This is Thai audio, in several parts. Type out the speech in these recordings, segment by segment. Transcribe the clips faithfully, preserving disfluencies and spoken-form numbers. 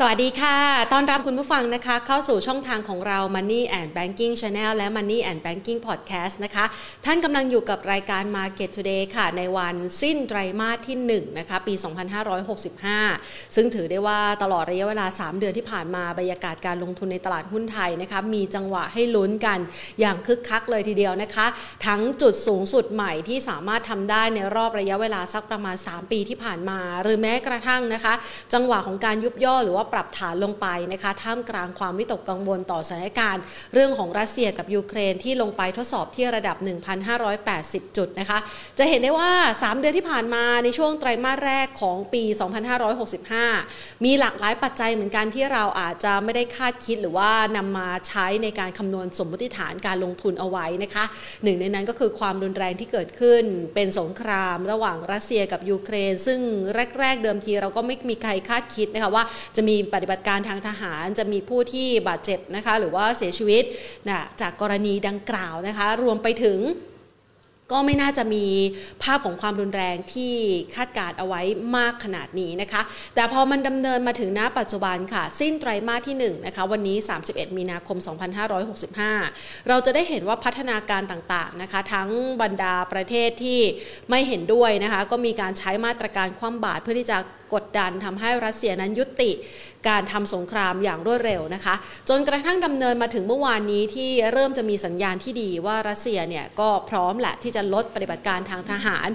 สวัสดีค่ะต้อนรับคุณผู้ฟังนะคะเข้าสู่ช่องทางของเรา Money and Banking Channel และ Money and Banking Podcast นะคะท่านกำลังอยู่กับรายการ Market Today ค่ะในวันสิ้นไตรมาสที่หนึ่งนะคะปีสองพันห้าร้อยหกสิบห้าซึ่งถือได้ว่าตลอดระยะเวลาสามเดือนที่ผ่านมาบรรยากาศการลงทุนในตลาดหุ้นไทยนะคะมีจังหวะให้ลุ้นกันอย่างคึกคักเลยทีเดียวนะคะทั้งจุดสูงสุดใหม่ที่สามารถทำได้ในรอบระยะเวลาสักประมาณสามปีที่ผ่านมาหรือแม้กระทั่งนะคะจังหวะของการยุบย่อหรือว่าปรับฐานลงไปนะคะท่ามกลางความวิตกกังวลต่อสถานการณ์เรื่องของรัสเซียกับยูเครนที่ลงไปทดสอบที่ระดับ หนึ่งพันห้าร้อยแปดสิบ จุดนะคะจะเห็นได้ว่าสามเดือนที่ผ่านมาในช่วงไตรมาสแรกของปีสองพันห้าร้อยหกสิบห้ามีหลากหลายปัจจัยเหมือนกันที่เราอาจจะไม่ได้คาดคิดหรือว่านำมาใช้ในการคำนวณสมมติฐานการลงทุนเอาไว้นะคะหนึ่งในนั้นก็คือความรุนแรงที่เกิดขึ้นเป็นสงครามระหว่างรัสเซียกับยูเครนซึ่งแรกๆเดิมทีเราก็ไม่มีใครคาดคิดนะคะว่าจะมีปฏิบัติการทางทหารจะมีผู้ที่บาดเจ็บนะคะหรือว่าเสียชีวิตนะจากกรณีดังกล่าวนะคะรวมไปถึงก็ไม่น่าจะมีภาพของความรุนแรงที่คาดการเอาไว้มากขนาดนี้นะคะแต่พอมันดำเนินมาถึงณปัจจุบันค่ะสิ้นไตรมาสที่หนึ่งนะคะวันนี้สามสิบเอ็ดมีนาคมสองพันห้าร้อยหกสิบห้าเราจะได้เห็นว่าพัฒนาการต่างๆนะคะทั้งบรรดาประเทศที่ไม่เห็นด้วยนะคะก็มีการใช้มาตรการคว่ำบาตรเพื่อที่จะกดดันทำให้รัสเซียนั้นยุติการทำสงครามอย่างรวดเร็วนะคะจนกระทั่งดำเนินมาถึงเมื่อวานนี้ที่เริ่มจะมีสัญญาณที่ดีว่ารัสเซียเนี่ยก็พร้อมแหละที่จะลดปฏิบัติการทางทหาร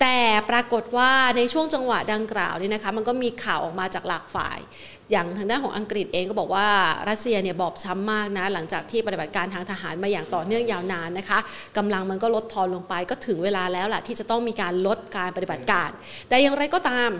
แต่ปรากฏว่าในช่วงจังหวะดังกล่าวนี่นะคะมันก็มีข่าวออกมาจากหลากฝ่ายอย่างทางด้านของอังกฤษเองก็บอกว่ารัสเซียเนี่ยบอบช้ำมากนะหลังจากที่ปฏิบัติการทางทหารมาอย่างต่อเนื่องยาวนานนะคะกำลังมันก็ลดทอนลงไปก็ถึงเวลาแล้วแหละที่จะต้องมีการลดการปฏิบัติการแต่อย่างไรก็ตาม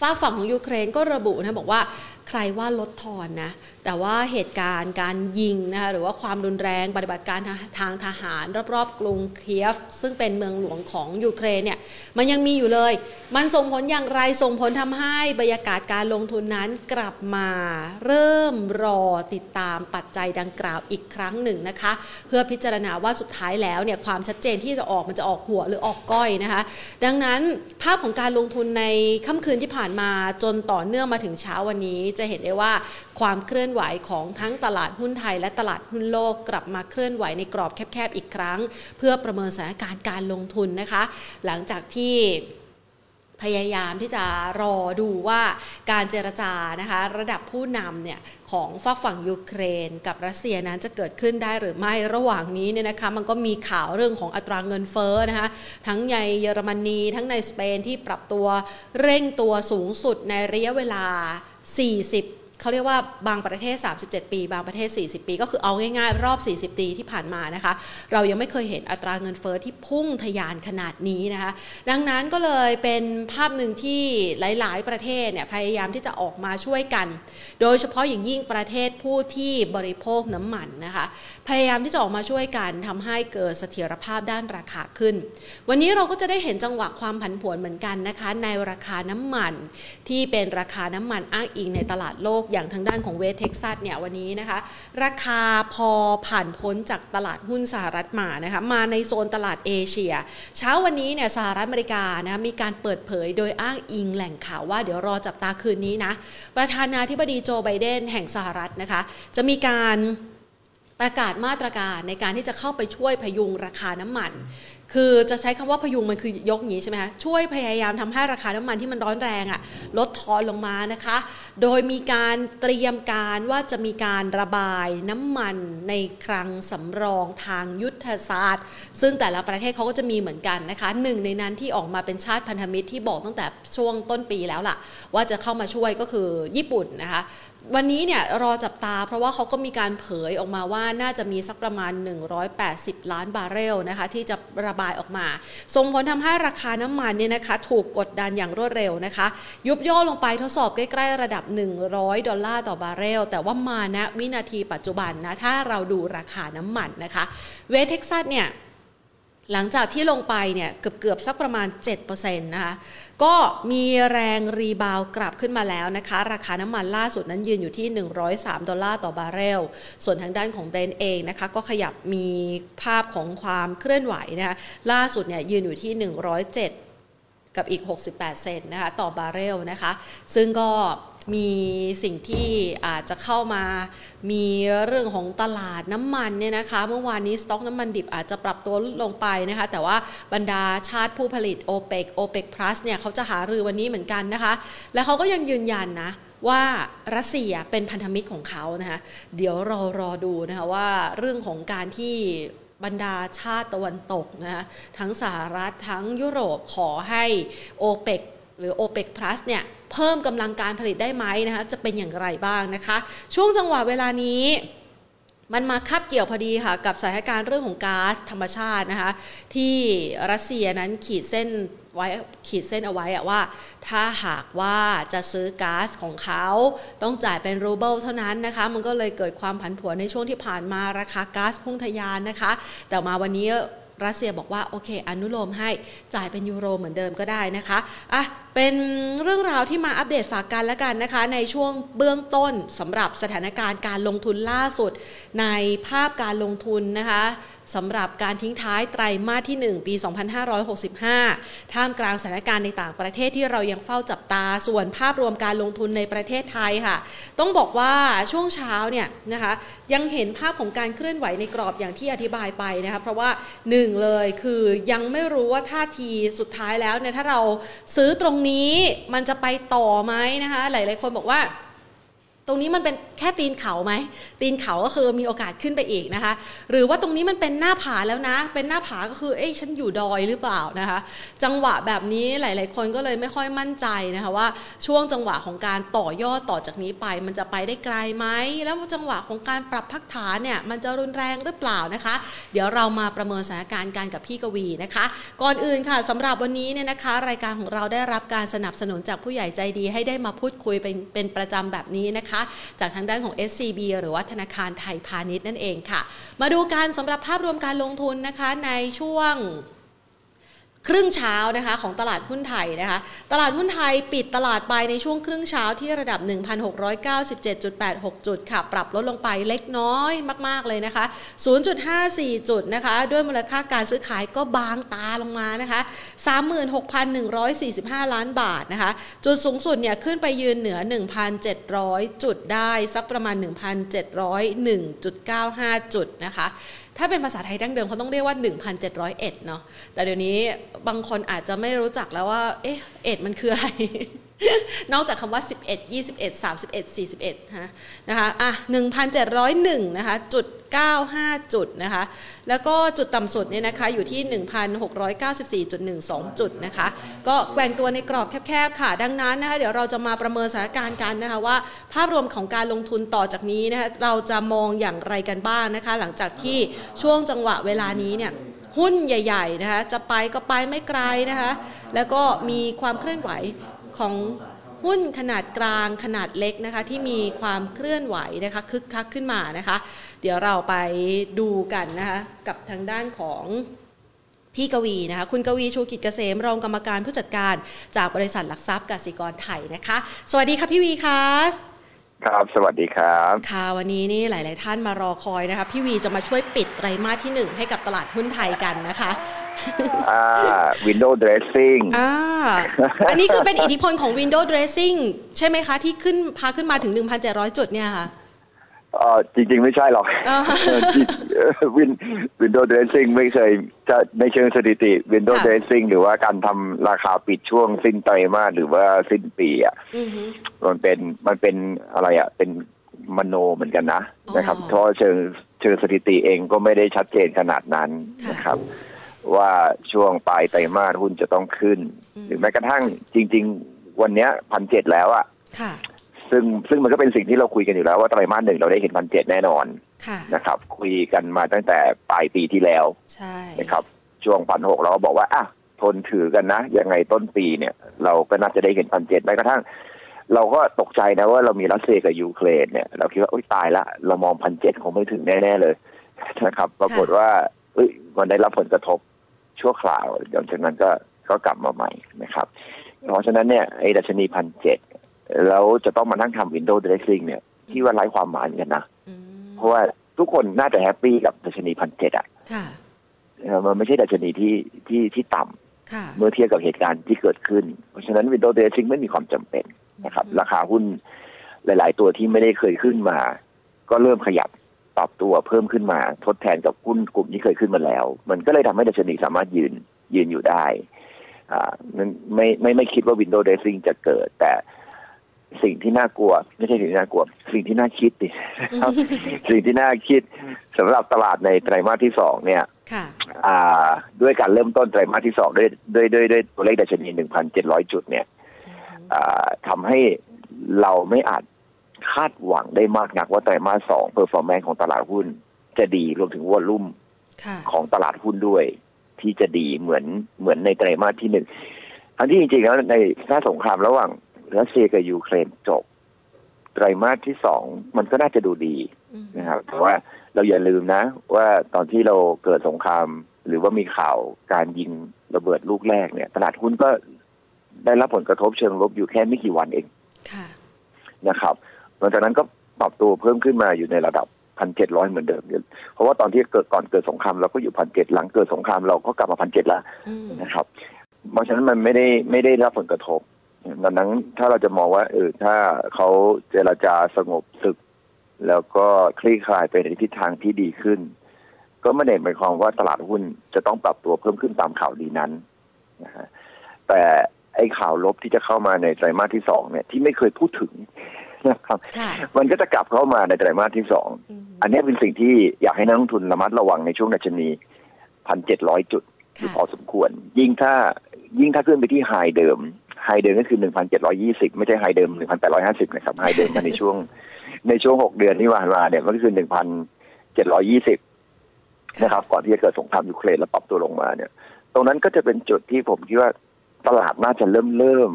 ฝ่ายฝั่งของยูเครนก็ระบุนะบอกว่าใครว่าลดทอนนะแต่ว่าเหตุการณ์การยิงนะคะหรือว่าความรุนแรงปฏิบัติการทางทหารรอบๆกรุงเคียฟซึ่งเป็นเมืองหลวงของยูเครนเนี่ยมันยังมีอยู่เลยมันส่งผลอย่างไรส่งผลทำให้บรรยากาศการลงทุนนั้นกลับมาเริ่มรอติดตามปัจจัยดังกล่าวอีกครั้งหนึ่งนะคะเพื่อพิจารณาว่าสุดท้ายแล้วเนี่ยความชัดเจนที่จะออกมันจะออกหัวหรือออกก้อยนะคะดังนั้นภาพของการลงทุนในค่ำคืนที่ผ่านมาจนต่อเนื่องมาถึงเช้าวันนี้จะเห็นได้ว่าความเคลื่อนไหวของทั้งตลาดหุ้นไทยและตลาดหุ้นโลกกลับมาเคลื่อนไหวในกรอบแคบๆอีกครั้งเพื่อประเมินสถานการณ์การลงทุนนะคะหลังจากที่พยายามที่จะรอดูว่าการเจรจานะคะระดับผู้นำเนี่ยของฝั่งฝั่งยูเครนกับรัสเซียนั้นจะเกิดขึ้นได้หรือไม่ระหว่างนี้เนี่ยนะคะมันก็มีข่าวเรื่องของอัตราเงินเฟ้อนะคะทั้งในเยอรมนีทั้งในสเปนที่ปรับตัวเร่งตัวสูงสุดในระยะเวลาสี่สิบเขาเรียกว่าบางประเทศสามสิบเจ็ดปีบางประเทศสี่สิบปีก็คือเอาง่ายๆรอบสี่สิบปีที่ผ่านมานะคะเรายังไม่เคยเห็นอัตราเงินเฟ้อที่พุ่งทะยานขนาดนี้นะคะดังนั้นก็เลยเป็นภาพหนึ่งที่หลายๆประเทศเนี่ยพยายามที่จะออกมาช่วยกันโดยเฉพาะอย่างยิ่งประเทศผู้ที่บริโภคน้ำมันนะคะพยายามที่จะออกมาช่วยกันทำให้เกิดเสถียรภาพด้านราคาขึ้นวันนี้เราก็จะได้เห็นจังหวะความผันผวนเหมือนกันนะคะในราคาน้ำมันที่เป็นราคาน้ำมันอ้างอิงในตลาดโลกอย่างทางด้านของเวสเท็กซัสเนี่ยวันนี้นะคะราคาพอผ่านพ้นจากตลาดหุ้นสหรัฐมานะคะมาในโซนตลาดเอเชียเช้าวันนี้เนี่ยสหรัฐอเมริกานะมีการเปิดเผยโดยอ้างอิงแหล่งข่าวว่าเดี๋ยวรอจับตาคืนนี้นะประธานาธิบดีโจไบเดนแห่งสหรัฐนะคะจะมีการประกาศมาตรการในการที่จะเข้าไปช่วยพยุงราคาน้ำมันคือจะใช้คำว่าพยุงมันคือยกอย่างนี้ใช่ไหมคะช่วยพยายามทำให้ราคาน้ำมันที่มันร้อนแรงอ่ะลดทอนลงมานะคะโดยมีการเตรียมการว่าจะมีการระบายน้ำมันในคลังสำรองทางยุทธศาสตร์ซึ่งแต่ละประเทศเขาก็จะมีเหมือนกันนะคะหนึ่งในนั้นที่ออกมาเป็นชาติพันธมิตรที่บอกตั้งแต่ช่วงต้นปีแล้วล่ะว่าจะเข้ามาช่วยก็คือญี่ปุ่นนะคะวันนี้เนี่ยรอจับตาเพราะว่าเขาก็มีการเผยออกมาว่าน่าจะมีสักประมาณหนึ่งร้อยแปดสิบล้านบาร์เรลนะคะที่จะระบายออกมาส่งผลทำให้ราคาน้ำมันเนี่ยนะคะถูกกดดันอย่างรวดเร็วนะคะยุบย่อลงไปทดสอบใกล้ๆระดับหนึ่งร้อยดอลลาร์ต่อบาร์เรลแต่ว่ามาณวินาทีปัจจุบันนะถ้าเราดูราคาน้ำมันนะคะเวสเท็กซัสเนี่ยหลังจากที่ลงไปเนี่ยเกือบๆสักประมาณ เจ็ดเปอร์เซ็นต์ นะคะก็มีแรงรีบาวกลับขึ้นมาแล้วนะคะราคาน้ำมันล่าสุดนั้นยืนอยู่ที่หนึ่งร้อยสามดอลลาร์ต่อบาร์เรลส่วนทางด้านของเบรนท์เองนะคะก็ขยับมีภาพของความเคลื่อนไหวนะคะล่าสุดเนี่ยยืนอยู่ที่ หนึ่งร้อยเจ็ด กับอีกหกสิบแปดเซนต์นะคะต่อบาร์เรลนะคะซึ่งก็มีสิ่งที่อาจจะเข้ามามีเรื่องของตลาดน้ำมันเนี่ยนะคะเมื่อวานนี้สต็อกน้ำมันดิบอาจจะปรับตัวลงไปนะคะแต่ว่าบรรดาชาติผู้ผลิต OPEC OPEC Plus เนี่ยเขาจะหารือวันนี้เหมือนกันนะคะและเขาก็ยังยืนยันนะว่ารัสเซียเป็นพันธมิตรของเขานะคะเดี๋ยวรอรอดูนะคะว่าเรื่องของการที่บรรดาชาติตะวันตกนะคะทั้งสหรัฐทั้งยุโรปขอให้ OPEC หรือ OPEC Plus เนี่ยเพิ่มกำลังการผลิตได้ไหมนะคะจะเป็นอย่างไรบ้างนะคะช่วงจังหวะเวลานี้มันมาคาบเกี่ยวพอดีค่ะกับสถานการณ์เรื่องของก๊าซธรรมชาตินะคะที่รัสเซียนั้นขีดเส้นไว้ขีดเส้นเอาไว้ว่าถ้าหากว่าจะซื้อก๊าซของเขาต้องจ่ายเป็นรูเบิลเท่านั้นนะคะมันก็เลยเกิดความผันผวนในช่วงที่ผ่านมาราคาก๊าซพุ่งทะยานนะคะแต่มาวันนี้รัสเซียบอกว่าโอเคอนุโลมให้จ่ายเป็นยูโรเหมือนเดิมก็ได้นะคะอ่ะเป็นเรื่องราวที่มาอัปเดตฝากกันแล้วกันนะคะในช่วงเบื้องต้นสำหรับสถานการณ์การลงทุนล่าสุดในภาพการลงทุนนะคะสำหรับการทิ้งท้ายไตรมาสที่หนึ่งปีสองพันห้าร้อยหกสิบห้าท่ามกลางสถานการณ์ในต่างประเทศที่เรายังเฝ้าจับตาส่วนภาพรวมการลงทุนในประเทศไทยค่ะต้องบอกว่าช่วงเช้าเนี่ยนะคะยังเห็นภาพของการเคลื่อนไหวในกรอบอย่างที่อธิบายไปนะคะเพราะว่าหนึ่งเลยคือยังไม่รู้ว่าท่าทีสุดท้ายแล้วเนี่ยถ้าเราซื้อตรงนี้มันจะไปต่อไหมนะคะหลายๆคนบอกว่าตรงนี้มันเป็นแค่ตีนเขาไหมตีนเขาก็คือมีโอกาสขึ้นไปอีกนะคะหรือว่าตรงนี้มันเป็นหน้าผาแล้วนะเป็นหน้าผาก็คือเอ๊ะฉันอยู่ดอยหรือเปล่านะคะจังหวะแบบนี้หลายๆคนก็เลยไม่ค่อยมั่นใจนะคะว่าช่วงจังหวะของการต่อยอดต่อจากนี้ไปมันจะไปได้ไกลไหมแล้วจังหวะของการปรับพักฐานเนี่ยมันจะรุนแรงหรือเปล่านะคะเดี๋ยวเรามาประเมินสถานการณ์กันกับพี่กวีนะคะก่อนอื่นค่ะสำหรับวันนี้เนี่ยนะคะรายการของเราได้รับการสนับสนุนจากผู้ใหญ่ใจดีให้ได้มาพูดคุยเป็นเป็นประจำแบบนี้นะคะจากทางด้านของ เอส ซี บี หรือว่าธนาคารไทยพาณิชย์นั่นเองค่ะมาดูการสำหรับภาพรวมการลงทุนนะคะในช่วงครึ่งเช้านะคะของตลาดหุ้นไทยนะคะตลาดหุ้นไทยปิดตลาดไปในช่วงครึ่งเช้าที่ระดับ หนึ่งพันหกร้อยเก้าสิบเจ็ดจุดแปดหก จุดค่ะปรับลดลงไปเล็กน้อยมากๆเลยนะคะ ศูนย์จุดห้าสี่ จุดนะคะด้วยมูลค่าการซื้อขายก็บางตาลงมานะคะ สามหมื่นหกพันหนึ่งร้อยสี่สิบห้าล้านบาทนะคะจุดสูงสุดเนี่ยขึ้นไปยืนเหนือ หนึ่งพันเจ็ดร้อย จุดได้สักประมาณ หนึ่งพันเจ็ดร้อยเอ็ดจุดเก้าห้า จุดนะคะถ้าเป็นภาษาไทยดั้งเดิมเขาต้องเรียกว่า หนึ่งพันเจ็ดร้อยเอ็ด เนาะแต่เดี๋ยวนี้บางคนอาจจะไม่รู้จักแล้วว่าเอ๊ะเอ็ดมันคืออะไร นอกจากคำว่า สิบเอ็ด ยี่สิบเอ็ด สามสิบเอ็ด สี่สิบเอ็ด ฮะนะคะอ่ะ หนึ่งพันเจ็ดร้อยเอ็ด นะคะจุดเก้าสิบห้า จุดนะคะแล้วก็จุดต่ำสุดเนี่ยนะคะอยู่ที่ หนึ่งพันหกร้อยเก้าสิบสี่จุดหนึ่งสอง จุดนะคะก็แกว่งตัวในกรอบแคบๆค่ะดังนั้นนะคะเดี๋ยวเราจะมาประเมินสถานการณ์กันนะคะว่าภาพรวมของการลงทุนต่อจากนี้นะคะเราจะมองอย่างไรกันบ้างนะคะหลังจากที่ช่วงจังหวะเวลานี้เนี่ยหุ้นใหญ่ๆนะคะจะไปก็ไปไม่ไกลนะคะแล้วก็มีความเคลื่อนไหวของหุ้นขนาดกลางขนาดเล็กนะคะที่มีความเคลื่อนไหวนะคะคึกคักขึ้นมานะคะเดี๋ยวเราไปดูกันนะคะกับทางด้านของพี่กวีนะคะคุณกวีชูกิจเกษมรองกรรมการผู้จัดการจากบริษัทหลักทรัพย์กสิกรไทยนะคะสวัสดีค่ะพี่วีค่ะครับสวัสดีครับค่ะวันนี้นี่หลายๆท่านมารอคอยนะคะพี่วีจะมาช่วยปิดไตรมาสที่หนึ่งให้กับตลาดหุ้นไทยกันนะคะอ่า window dressing อ่าอันนี้คือเป็นอิทธิพลของ window dressing ใช่ไหมคะที่ขึ้นพาขึ้นมาถึง หนึ่งพันเจ็ดร้อย จุดเนี่ยค่ะอ่าจริงๆไม่ใช่หรอก window dressing ไม่เคยจะในเชิงสถิติ window dressing หรือว่าการทำราคาปิดช่วงสิ้นไตรมาสหรือว่าสิ้นปีอ่ะมันเป็นมันเป็นอะไรอ่ะเป็นมโนเหมือนกันนะนะครับเพราะเชิงเชิงสถิติเองก็ไม่ได้ชัดเจนขนาดนั้นนะครับว่าช่วงปลายไตรมาสหุ้นจะต้องขึ้นหรือแม้กระทั่งจริงๆวันเนี้ย หนึ่งพันเจ็ดร้อย แล้วอ่ะค่ะซึ่งซึ่งมันก็เป็นสิ่งที่เราคุยกันอยู่แล้วว่าไตรมาสหนึ่งเราได้เห็น หนึ่งพันเจ็ดร้อย แน่นอนนะครับคุยกันมาตั้งแต่ปลายปีที่แล้วใช่นะครับช่วง หนึ่งพันหกร้อย เราก็บอกว่าอ่ะทนถือกันนะยังไงต้นปีเนี่ยเราก็น่าจะได้เห็น หนึ่งพันเจ็ดร้อย แม้กระทั่งเราก็ตกใจนะว่าเรามีรัสเซียกับยูเครนเนี่ยเราคิดว่าอุ๊ยตายละเรามอง หนึ่งพันเจ็ดร้อย คงไม่ถึงแน่ๆเลยนะครับปรากฏว่าเอ้ยมันได้รับผลกระทบชั่วคราวหลังจากนั้นก็ก็กลับมาใหม่นะครับเพราะฉะนั้นเนี่ยไอ้ดัชนีพันเจ็ดแล้วจะต้องมานั่งทำ window dressing เนี่ยที่ว่าไร้ความหมายกันนะเพราะว่าทุกคนน่าจะแฮปปี้กับดัชนีพันเจ็ดอ่ะมันไม่ใช่ดัชนีที่ที่ที่ต่ เมื่อเทียบกับเหตุการณ์ที่เกิดขึ้นเพราะฉะนั้น Window Dressing ไม่มีความจำเป็นนะครับราคาหุ้นหลายๆตัวที่ไม่ได้เคยขึ้นมาก็เริ่มขยับปรับตัวเพิ่มขึ้นมาทดแทนกับหุ้นกลุ่มที่เคยขึ้นมาแล้วมันก็เลยทำให้ดัชนีสามารถยืนยืนอยู่ได้อ่านั้นไม่ไม่ไม่คิดว่า Window Dressing จะเกิดแต่สิ่งที่น่ากลัวไม่ใช่สิ่งที่น่ากลัวสิ่งที่น่าคิดดิครับสิ่งที่น่าคิดสำหรับตลาดในไตรมาสที่สองเนี่ยด้วยการเริ่มต้นไตรมาสที่สองด้วยด้วยด้วยด้วยตัวเลขดัชนี หนึ่งพันเจ็ดร้อย จุดเนี่ยทำให้เราไม่อาจคาดหวังได้มากนักว่าไตรมาสสอง performance ของตลาดหุ้นจะดีรวมถึงวอลลุ่มของตลาดหุ้นด้วยที่จะดีเหมือนเหมือนในไตรมาสที่หนึ่งทั้งที่จริงๆแล้วในถ้าสงครามระหว่างรัสเซียกับยูเครนจบไตรมาสที่สองมันก็น่าจะดูดีนะครับแต่ว่าเราอย่าลืมนะว่าตอนที่เราเกิดสงครามหรือว่ามีข่าวการยิงระเบิดลูกแรกเนี่ยตลาดหุ้นก็ได้รับผลกระทบเชิงลบอยู่แค่ไม่กี่วันเองนะครับหลังจากนั้นก็ปรับตัวเพิ่มขึ้นมาอยู่ในระดับ หนึ่งพันเจ็ดร้อย เหมือนเดิมเพราะว่าตอนที่เกิดก่อนเกิดสงครามเราก็อยู่ หนึ่งพันเจ็ดร้อย หลังเกิดสงครามเราก็กลับมา หนึ่งพันเจ็ดร้อย แล้วนะครับเพราะฉะนั้นมันไม่ได้ไม่ได้รับผลกระทบดังนั้นถ้าเราจะมองว่าเออถ้าเขาเจรจาสงบศึกแล้วก็คลี่คลายไปในทิศทางที่ดีขึ้นก็ไม่ได้หมายความว่าตลาดหุ้นจะต้องปรับตัวเพิ่มขึ้นตามข่าวดีนั้นนะฮะแต่ไอ้ข่าวลบที่จะเข้ามาในไตรมาสที่สองเนี่ยที่ไม่เคยพูดถึงนะครับมันก็จะกลับเข้ามาในไตรมาสที่สอง อ, อันนี้เป็นสิ่งที่อยากให้นักลงทุนระมัดระวังในช่วงดัชนี หนึ่งพันเจ็ดร้อย จุดอยู่พอสมควรยิ่งถ้ายิ่งถ้าขึ้นไปที่ไฮเดิมไฮเดิมก็คือ หนึ่งพันเจ็ดร้อยยี่สิบ ไม่ใช่ไฮเดิม หนึ่งพันแปดร้อยห้าสิบ นะครับไฮเดิมมาในช่วงในช่วงหกเดือนที่ผ่านมาเนี่ยมันก็คือ หนึ่งพันเจ็ดร้อยยี่สิบ นะครับก่อนที่จะเกิดสงครามยูเครนและปรับตัวลงมาเนี่ยตรงนั้นก็จะเป็นจุดที่ผมคิดว่าตลาดน่าจะเริ่มเริ่ม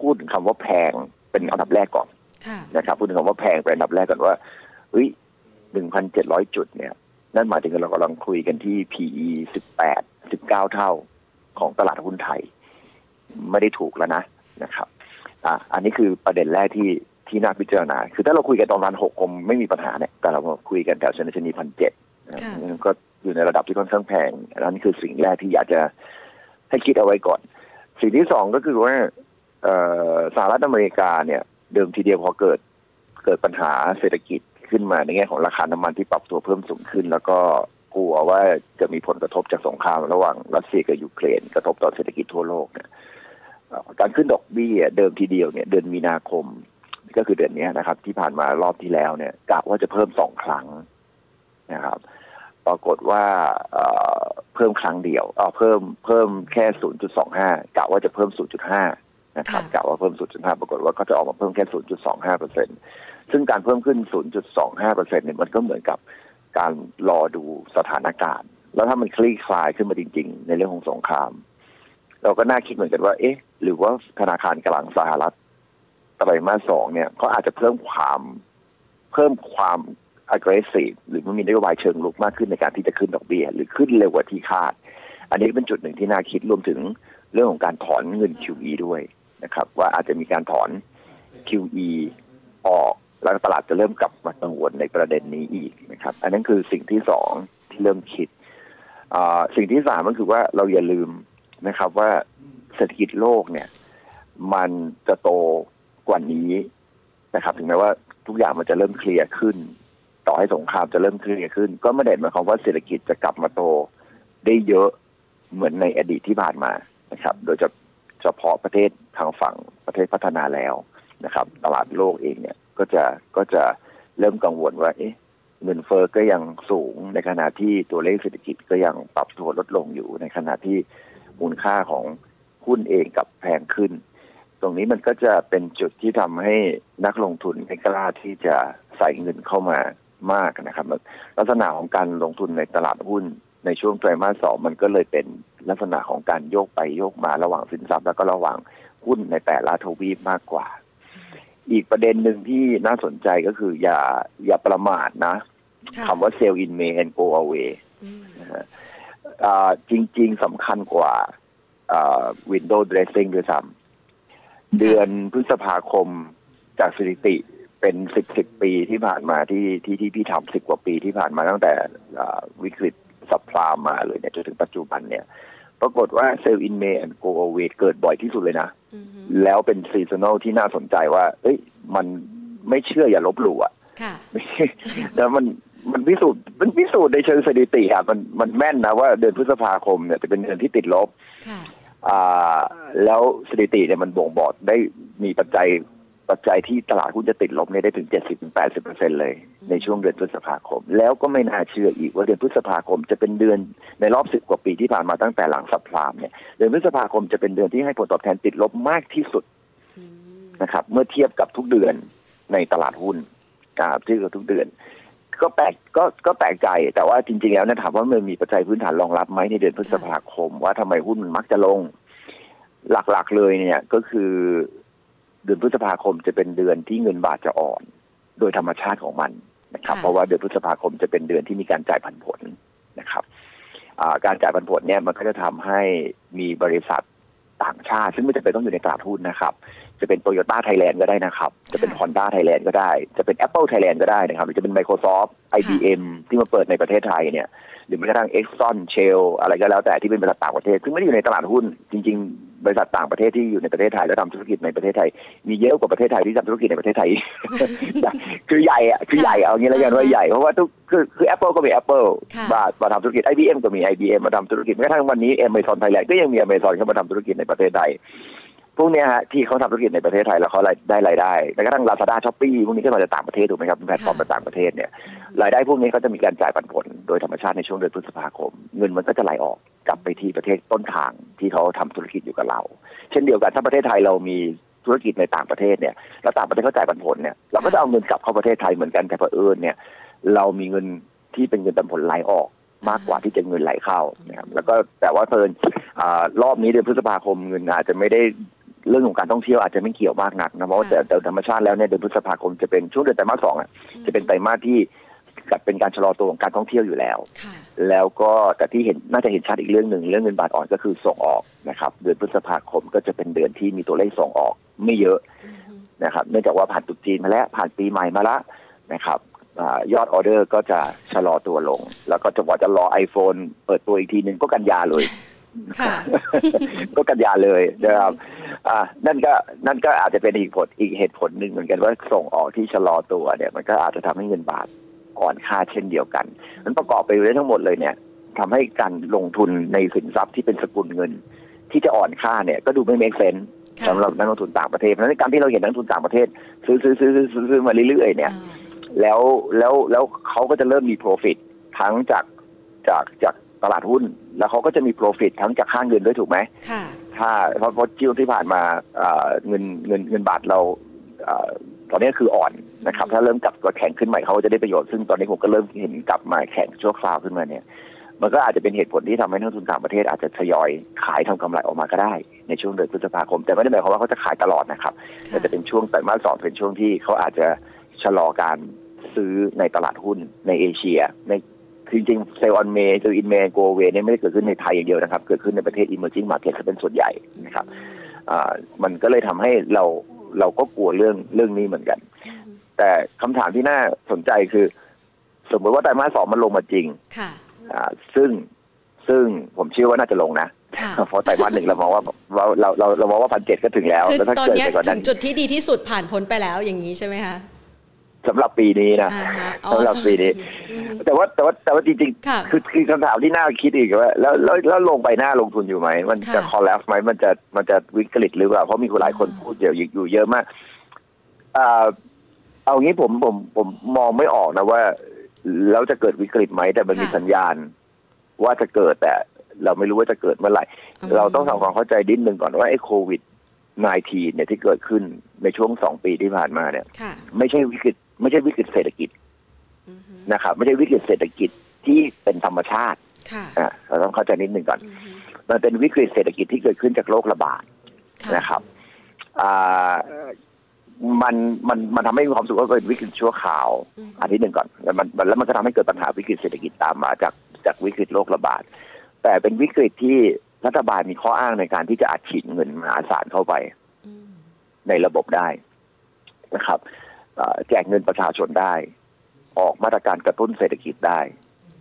พูดถึงคำว่าแพงเป็นอันดับแรกก่อนนะครับพูดถึงคำว่าแพงเป็นอันดับแรกก่อนว่าเฮ้ย หนึ่งพันเจ็ดร้อย จุดเนี่ยนั่นหมายถึงเรากำลังคุยกันที่ พี อี สิบแปด สิบเก้า เท่าของตลาดหุ้นไทยไม่ได้ถูกแล้วนะนะครับอ่ะอันนี้คือประเด็นแรกที่ที่น่าพิจารณาคือถ้าเราคุยกันตอนวันหกคงไม่มีปัญหาเนี่ยแต่เราคุยกันแถวชนีพันเจ็ดก็อยู่ในระดับที่ค่อนข้างแพงนั่นคือสิ่งแรกที่อยากจะให้คิดเอาไว้ก่อนสิ่งที่สองก็คือว่าสหรัฐอเมริกาเนี่ยเดิมทีเดียวพอเกิดเกิดปัญหาเศรษฐกิจขึ้นมาในแง่ของราคาน้ำมันที่ปรับตัวเพิ่มสูงขึ้นแล้วก็กลัวว่าจะมีผลกระทบจากสงครามระหว่างรัสเซียกับยูเครนกระทบต่อเศรษฐกิจทั่วโลกเนี่ยการขึ้นดอกเบี้ยเดิมทีเดียวเนี่ยเดือนมีนาคมก็คือเดือนนี้นะครับที่ผ่านมารอบที่แล้วเนี่ยกะว่าจะเพิ่มสองครั้งนะครับปรากฏว่า เ, เพิ่มครั้งเดียวเออเพิ่มเพิ่มแค่ ศูนย์จุดสองห้า กะว่าจะเพิ่ม ศูนย์จุดห้า นะครับกะว่าเพิ่ม ศูนย์จุดห้า ปรากฏว่าก็จะออกมาเพิ่มแค่ ศูนย์จุดสองห้าเปอร์เซ็นต์ ซึ่งการเพิ่มขึ้น ศูนย์จุดสองห้าเปอร์เซ็นต์ เนี่ยมันก็เหมือนกับการรอดูสถานการณ์แล้วถ้ามันคลี่คลายขึ้นมาจริงๆในเรื่องของสงครามเราก็น่าคิดเหมือนกันว่าเอ๊ะหรือว่าธนาคารกลางสหรัฐไตรมาสสองเนี่ยเขาอาจจะเพิ่มความเพิ่มความ aggressive หรือมันมีนโยบายเชิงลุกมากขึ้นในการที่จะขึ้นดอกเบี้ยหรือขึ้นเร็วกว่าที่คาดอันนี้เป็นจุดหนึ่งที่น่าคิดรวมถึงเรื่องของการถอนเงิน คิว อี ด้วยนะครับว่าอาจจะมีการถอน คิว อี ออกแล้วตลาดจะเริ่มกลับมากังวลในประเด็นนี้อีกนะครับอันนั้นคือสิ่งที่สองที่เริ่มคิดอ่าสิ่งที่สามก็คือว่าเราอย่าลืมนะครับว่าเศรษฐกิจโลกเนี่ยมันจะโตกว่านี้นะครับถึงแม้ว่าทุกอย่างมันจะเริ่มเคลียร์ขึ้นต่อให้สงครามจะเริ่มเคลียร์ขึ้นก็ไม่ได้หมายความว่าเศรษฐกิจจะกลับมาโตได้เยอะเหมือนในอดีตที่ผ่านมานะครับโดยเฉพาะประเทศทางฝั่งประเทศพัฒนาแล้วนะครับตลาดโลกเองเนี่ยก็จะก็จะเริ่มกังวลว่าเอ๊ะเงินเฟ้อก็ยังสูงในขณะที่ตัวเลขเศรษฐกิจก็ยังปรับตัวลดลงอยู่ในขณะที่มูลค่าของหุ้นเองกับแพงขึ้นตรงนี้มันก็จะเป็นจุดที่ทำให้นักลงทุนไม่กล้าที่จะใส่เงินเข้ามามากนะครับลักษณะของการลงทุนในตลาดหุ้นในช่วงไตรมาสสองมันก็เลยเป็นลักษณะของการโยกไปโยกมาระหว่างสินทรัพย์แล้วก็ระหว่างหุ้นในแต่ละทวีปมากกว่าอีกประเด็นหนึ่งที่น่าสนใจก็คืออย่าอย่าประมาทนะคำว่า sell in May and go away จริงๆสำคัญกว่า window dressing ด้วยซ้ำเดือนพฤษภาคมจากสถิติเป็น สิบ สิบ ปีที่ผ่านมาที่ที่ที่พี่ทำสิบกว่าปีที่ผ่านมาตั้งแต่วิกฤตซับไพลม์มาเลยเนี่ยจนถึงปัจจุบันเนี่ย ปรากฏว่าเซลล์อินเมย์แอนด์โกลเวทเกิดบ่อยที่สุดเลยนะแล้วเป็นซีซันอลที่น่าสนใจว่าเอ้ยมันไม่เชื่ออย่าลบหลู่อ่ะแล้วมันมันพิสูจน์มันพิสูจน์ในเชิงสถิติครับมันมันแม่นนะว่าเดือนพฤษภาคมเนี่ยจะเป็นเดือนที่ติดลบอ่าแล้วสถิติเนี่ยมันบ่งบอกได้มีปัจจัยปัจจัยที่ตลาดหุ้นจะติดลบเนี่ยได้ถึง เจ็ดสิบถึงแปดสิบเปอร์เซ็นต์ เลยในช่วงเดือนพฤษภาคมแล้วก็ไม่น่าเชื่ออีกว่าเดือนพฤษภาคมจะเป็นเดือนในรอบสิบกว่าปีที่ผ่านมาตั้งแต่หลังซับไพรม์เนี่ยเดือนพฤษภาคมจะเป็นเดือนที่ให้ผลตอบแทนติดลบมากที่สุดนะครับเมื่อเทียบกับทุกเดือนในตลาดหุ้นครับที่กับทุกเดือนก็แปลกก็ก็แปลกใจแต่ว่าจริงๆแล้วนะถามว่ามันมีปัจจัยพื้นฐานรองรับไหมในเดือนพฤษภาคมว่าทำไมหุ้นมันมักจะลงหลักๆเลยเนี่ยก็คือเดือนพฤษภาคมจะเป็นเดือนที่เงินบาทจะอ่อนโดยธรรมชาติของมันนะครับเพราะว่าเดือนพฤษภาคมจะเป็นเดือนที่มีการจ่ายปันผลนะครับการจ่ายปันผลเนี่ยมันก็จะทำให้มีบริษัทต่างชาติซึ่งไม่จำเป็นต้องอยู่ในตลาดหุ้นนะครับจะเป็น Toyota Thailand ก็ได้นะครับจะเป็น Honda Thailand ก็ได้จะเป็น Apple Thailand ก็ได้นะครับหรือจะเป็น Microsoft ไอ บี เอ็ม ที่มาเปิดในประเทศไทยเนี่ยหรือแม้กระทั่ง Exxon Shell อะไรก็แล้วแต่ที่เป็นบริษัทต่างประเทศซึ่งไม่ได้อยู่ในตลาดหุ้นจริงๆบริษัทต่างประเทศที่อยู่ในประเทศไทยแล้วทำธุรกิจในประเทศไทยมีเยอะกว่าประเทศไทยที่ทำธุรกิจในประเทศไทย คือใหญ่อ่ะคือใหญ่เอางี้แล้วกันว่าใหญ่เพราะว่าทุกคือคือ Apple ก็มี Apple มามาทำธุรกิจ ไอ บี เอ็ม ก็มี ไอ บี เอ็ม มาทำธุรกิจแม้กระทั่งวันนี้ Amazon Thailand ก็ยังมี Amazon เข้ามาทำธุรกิจในประเทศไทยพวกเนี้ยฮะที่เขาทำธุรกิจในประเทศไทยแล้วเขาได้รายได้แม้กระทั่ง Lazada Shopee พวกนี้ก็มาจากต่างประเทศถูกไหมครับเป็นแพลตฟอร์มต่างประเทศเนี่ยรายได้พวกนี้เขาจะมีการจ่ายปันผลโดยธรรมชาติในช่วงเดือนพฤษภาคมเงินมันก็จะไหลออกกลับไปที่ประเทศต้นทางที่เขาทำธุรกิจอยู่กับเราเช่นเดียวกันถ้าประเทศไทยเรามีธุรกิจในต่างประเทศเนี่ยแล้วต่างประเทศเขาจ่ายปันผลเนี่ยเราก็จะเอาเงินกลับเข้าประเทศไทยเหมือนกันแต่เผอิญเนี่ยเรามีเงินที่เป็นเงินปันผลไหลออกมากกว่าที่จะเงินไหลเข้านะครับแล้วก็แต่ว่าเพิ่นรอบนี้เดือนพฤษภาคมเงินอาจจะไม่ได้เรื่องของการท่องเที่ยวอาจจะไม่เกี่ยวมากนักนะเพราะแต่ธรรมชาติแล้วเนี่ยเดือนพฤษภาคมจะเป็นช่วงเดือนไตรมาสสองอ่ะจะเป็นไตรมาสที่กับเป็นการชะลอตัวของการท่องเที่ยวอยู่แล้วแล้วก็แต่ที่เห็นน่าจะเห็นชัดอีกเรื่องหนึ่งเรื่องเงินบาทอ่อนก็คือส่งออกนะครับเดือนพฤษภาคมก็จะเป็นเดือนที่มีตัวเลขส่งออกไม่เยอะนะครับเนื่องจากว่าผ่านตุจีนมาแล้วผ่านปีใหม่มาแล้วนะครับยอดออเดอร์ก็จะชะลอตัวลงแล้วก็จังหวะจะรอ iPhone เปิดตัวอีกทีนึงก็กันยาเลยก็กันยาเลยนะครับอ่านั่นก็นั่นก็อาจจะเป็นอีกผลอีกเหตุผลหนึ่งเหมือนกันว่าส่งออกที่ชะลอตัวเนี่ยมันก็อาจจะทำให้เงินบาทอ่อนค่าเช่นเดียวกันนั้นประกอบไปด้วยทั้งหมดเลยเนี่ยทำให้การลงทุนในสินทรัพย์ที่เป็นสกุลเงินที่จะอ่อนค่าเนี่ยก็ดูไม่เมคเซนส์สำหรับนักลงทุนต่างประเทศเพราะฉะนั้นการที่เราเห็นนักลงทุนต่างประเทศซื้อซื้อซื้อซื้อมาเรื่อยๆเนี่ยแล้วแล้วแล้วเขาก็จะเริ่มมี profit ทั้งจากจากจากตลาดหุ้นแล้วเขาก็จะมี profit ทั้งจากค่าเงินด้วยถูกไหมค่ะถ้าเพราะเพราะช่วงที่ผ่านมาเงินเงินเงินบาทเราตอนนี้คืออ่อนนะครับถ้าเริ่มกลับตัวแข็งขึ้นใหม่เขาจะได้ประโยชน์ซึ่งตอนนี้ผมก็เริ่มเห็นกลับมาแข็งชั่วคราวขึ้นมาเนี่ยมันก็อาจจะเป็นเหตุผลที่ทำให้นักลงทุนต่างประเทศอาจจะทยอยขายทำกำไรออกมาก็ได้ในช่วงเดือนพฤษภาคมแต่ไม่ได้หมายความว่าเขาจะขายตลอดนะครับแต่จะเป็นช่วงไตรมาสสองเป็นช่วงที่เขาอาจจะชะลอการซื้อในตลาดหุ้นในเอเชียในจริงๆเซลล์ออนเมย์เซลล์อินเมย์โกเวเนี่ยไม่ได้เกิดขึ้นในไทยอย่างเดียวนะครับเกิดขึ้นในประเทศ emerging market ซะเป็นส่วนใหญ่นะครับมันก็เลยทำให้เราเราก็กลัวเรื่องเรื่องนี้เหมือนกันแต่คำถามที่น่าสนใจคือสมมติว่าไตรมาสสองมันลงมาจริงซึ่งซึ่งผมเชื่อว่าน่าจะลงนะเพราะไตรมาสหนึ่งเรามองว่าเราเราเรามองว่าพันเจ็ดก็ถึงแล้วแล้วถ้าเกิดไปถึงจุดที่ดีที่สุดผ่านพ้นไปแล้วอย่างนี้ใช่ไหมคะสำหรับปีนี้นะสำหรับปีนี้แต่ว่าแต่ว่าแต่ว่าจริงๆคือคือคำถามที่น่าคิดอีกว่าแล้วแล้วแล้วลงไปหน้าลงทุนอยู่ไหมมันจะคอลแลปส์ไหมมันจะมันจะวิกฤตหรือเปล่าเพราะมีคนหลายคนพูดเดี๋ยวอยู่เยอะมากอ่าเอางี้ผมผมผมมองไม่ออกนะว่าแล้วจะเกิดวิกฤตไหมแต่มันมีสัญญาณว่าจะเกิดแต่เราไม่รู้ว่าจะเกิดเมื่อไหร่เราต้องทำความเข้าใจดิ้นหนึ่งก่อนว่าไอ้โควิดสิบเก้า เนี่ยที่เกิดขึ้นในช่วงสองปีที่ผ่านมาเนี่ยไม่ใช่วิกฤตไม่ใช่วิกฤตเศรษฐกิจนะครับไม่ใช่วิกฤตเศรษฐกิจที่เป็นธรรมชาติเราต้องเข้าใจนิดหนึ่งก่อนมันเป็นวิกฤตเศรษฐกิจที่เกิดขึ้นจากโรคระบาดนะครับมันมันมันทำให้มีความรู้สึกว่าเป็นวิกฤตชั่วคราวอันที่หนึ่งก่อนแล้วมันแล้วมันก็ทำให้เกิดปัญหาวิกฤตเศรษฐกิจตามมาจากจากวิกฤตโรคระบาดแต่เป็นวิกฤตที่รัฐบาลมีข้ออ้างในการที่จะอัดฉีดเงินมหาศาลเข้าไปในระบบได้นะครับแจกเงินประชาชนได้ออกมาตรการกระตุ้นเศรษฐกิจได้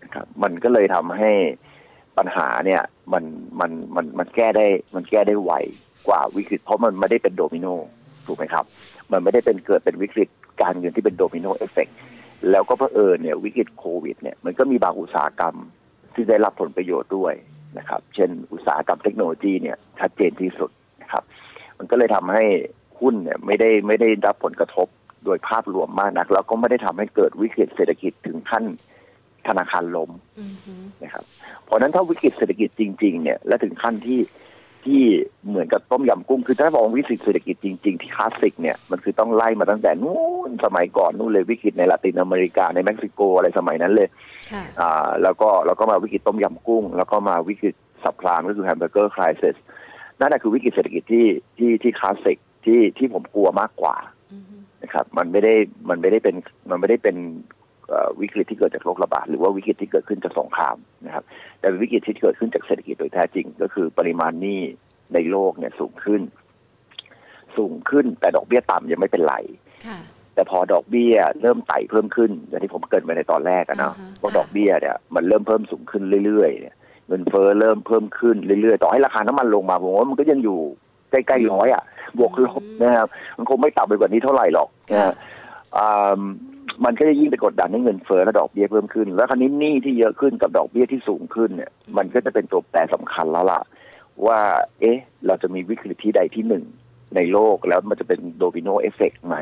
นะครับมันก็เลยทำให้ปัญหาเนี่ย มันมันมันมันแก้ได้มันแก้ได้ไวกว่าวิกฤตเพราะมันไม่ได้เป็นโดมิโนถูกไหมครับมันไม่ได้เป็นเกิดเป็นวิกฤตการเงินที่เป็นโดมิโนเอฟเฟกต์แล้วก็เผอิญเนี่ยวิกฤตโควิดเนี่ยมันก็มีบางอุตสาหกรรมที่ได้รับผลประโยชน์ด้วยนะครับเช่นอุตสาหกรรมเทคโนโลยีเนี่ยชัดเจนที่สุดนะครับมันก็เลยทำให้หุ้นเนี่ยไม่ได้ไม่ได้รับผลกระทบโดยภาพรวมมากนักแล้วก็ไม่ได้ทำให้เกิดวิกฤตเศรษฐกิจถึงขั้นธนาคารล้ม mm-hmm. นะครับเพราะนั้นถ้าวิกฤตเศรษฐกิจจริงๆเนี่ยและถึงขั้นที่ที่เหมือนกับต้มยำกุ้งคือถ้ามองวิกฤตเศรษฐกิจจริงๆที่คลาสสิกเนี่ยมันคือต้องไล่มาตั้งแต่นู้นสมัยก่อนนู้นเลยวิกฤตในลาตินอเมริกาในเม็กซิโกอะไรสมัยนั้นเลย okay. อ่าแล้วก็แล้วก็มาวิกฤตต้มยำกุ้งแล้วก็มาวิกฤตซับไพรม์ก็คือแฮมเบอร์เกอร์ไครซิสนั่นแหละคือวิกฤตเศรษฐกิจที่ที่ที่คลาสสิกที่ที่ผมกลัวมากกว่านะครับมันไม่ได้มันไม่ได้เป็นมันไม่ได้เป็นวิกฤตที่เกิดจากโรคระบาดหรือว่าวิกฤตที่เกิดขึ้นจากสงครามนะครับแต่วิกฤตที่เกิดขึ้นจากเศรษฐกิจโดยแท้จริงก็คือปริมาณหนี้ในโลกเนี่ยสูงขึ้นสูงขึ้นแต่ดอกเบี้ยต่ำยังไม่เป็นไรแต่พอดอกเบี้ยเริ่มไต่เพิ่มขึ้นอย่างที่ผมเกริ่นไปในตอนแรกอะนะว่าดอกเบี้ยเนี่ยมันเริ่มเพิ่มสูงขึ้นเรื่อยๆเนี่ยเงินเฟ้อเริ่มเพิ่มขึ้นเรื่อยๆต่อให้ราคาน้ำมันลงมาผมว่ามันก็ยังอยู่ใกล้ๆร้อยอะบวกลบนะครับมันคงไม่ต่ำไปกว่านี้เท่าไหร่หรอกนะมันก็จะยิ่งไปกดดันให้เงินเฟ้อและดอกเบี้ยเพิ่มขึ้นแล้วคราวนี้หนี้ที่เยอะขึ้นกับดอกเบี้ยที่สูงขึ้นเนี่ยมันก็จะเป็นตัวแปรสำคัญแล้วล่ะว่าเอ๊ะเราจะมีวิกฤตที่ใดที่หนึ่งในโลกแล้วมันจะเป็นโดมิโนเอฟเฟกต์ไหม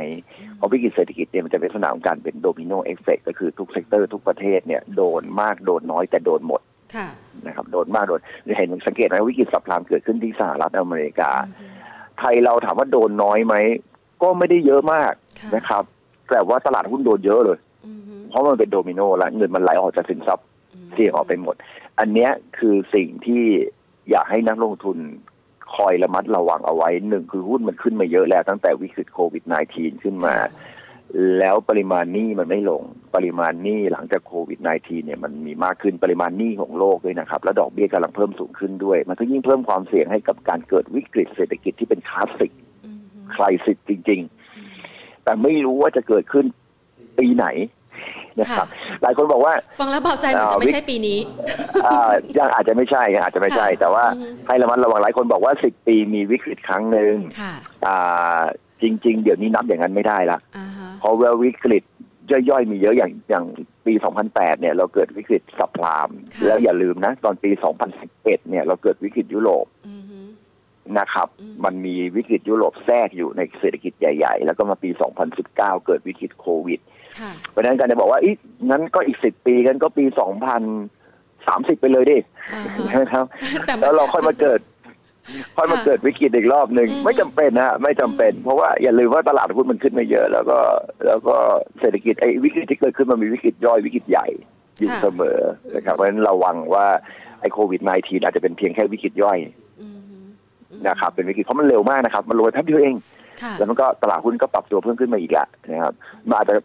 เพราะวิกฤตเศรษฐกิจเนี่ยมันจะเป็นลักษณะของการเป็นโดมิโนเอฟเฟกต์ก็คือทุกเซกเตอร์ทุกประเทศเนี่ยโดนมากโดนน้อยแต่โดนหมดนะครับโดนมากโดนเห็นสังเกตไหมวิกฤตซับไพรม์เกิดขึ้นที่สหรัฐอเมริกาไทยเราถามว่าโดนน้อยไหมก็ไม่ได้เยอะมากนะครับแต่ว่าตลาดหุ้นโดนเยอะเลย mm-hmm. เพราะมันเป็นโดมิโนแล้วเงินมันไหลออกจากสินทรัพย์ mm-hmm. เสี่ยงออกไปหมดอันเนี้ยคือสิ่งที่อยากให้นักลงทุนคอยระมัดระวังเอาไว้หนึ่งคือหุ้นมันขึ้นมาเยอะแล้วตั้งแต่วิกฤตโควิด สิบเก้า ขึ้นมา mm-hmm. แล้วปริมาณหนี้มันไม่ลงปริมาณหนี้หลังจากโควิด สิบเก้า เนี่ยมันมีมากขึ้นปริมาณหนี้ของโลกด้วยนะครับแล้วดอกเบี้ยกำลังเพิ่มสูงขึ้นด้วยมันก็ยิ่งเพิ่มความเสี่ยงให้กับการเกิดวิกฤตเศรษฐกิจที่เป็นคลาสสิกไครซิสจริงๆแต่ไม่รู้ว่าจะเกิดขึ้นปีไหนนะครับหลายคนบอกว่าฟังแล้วเบาใจมันจะไม่ใช่ปีนี้ยังอาจจะไม่ใช่อาจจะไม่ใช่แต่ว่าให้ระมัดระวังหลายคนบอกว่าสิบปีมีวิกฤตครั้งนึงจริงๆเดี๋ยวนี้นับอย่างนั้นไม่ได้ละเพราะว่าวิกฤตย่อยๆมีเยอะอย่างอย่างปีสองพันแปดเนี่ยเราเกิดวิกฤตซับไพรม์แล้วอย่าลืมนะตอนปีสองพันสิบเอ็ดเนี่ยเราเกิดวิกฤตยุโรปนะครับมันมีวิกฤตยุโรปแทรกอยู่ในเศรษฐกิจใหญ่ๆแล้วก็มาปีสองพันสิบเก้าเกิดวิกฤตโควิดเพราะฉะนั้นการจะบอกว่าอีกนั้นก็อีกสิบปีกันก็ปีสองพันสามสิบไปเลยดินะครับแล้วเราค่อยมาเกิดค่อยมาเกิดวิกฤตอีกรอบนึงไม่จำเป็นนะไม่จำเป็นเพราะว่าอย่าลืมว่าตลาดหุ้นมันขึ้นมาเยอะแล้วก็แล้วก็เศรษฐกิจไอ้วิกฤตที่เกิดขึ้นมันมีวิกฤตย่อยวิกฤตใหญ่อยู่เสมอนะครับเพราะฉะนั้นระวังว่าไอ้โควิดสิบเก้า อาจจะเป็นเพียงแค่วิกฤตย่อยนะครับเป็นวิกฤตเพราะมันเร็วมากนะครับมันลอยแป๊บเดียวเองแล้วมันก็ตลาดหุ้นก็ปรับตัวเพิ่มขึ้นมาอีกละนะครับมันอาจจะ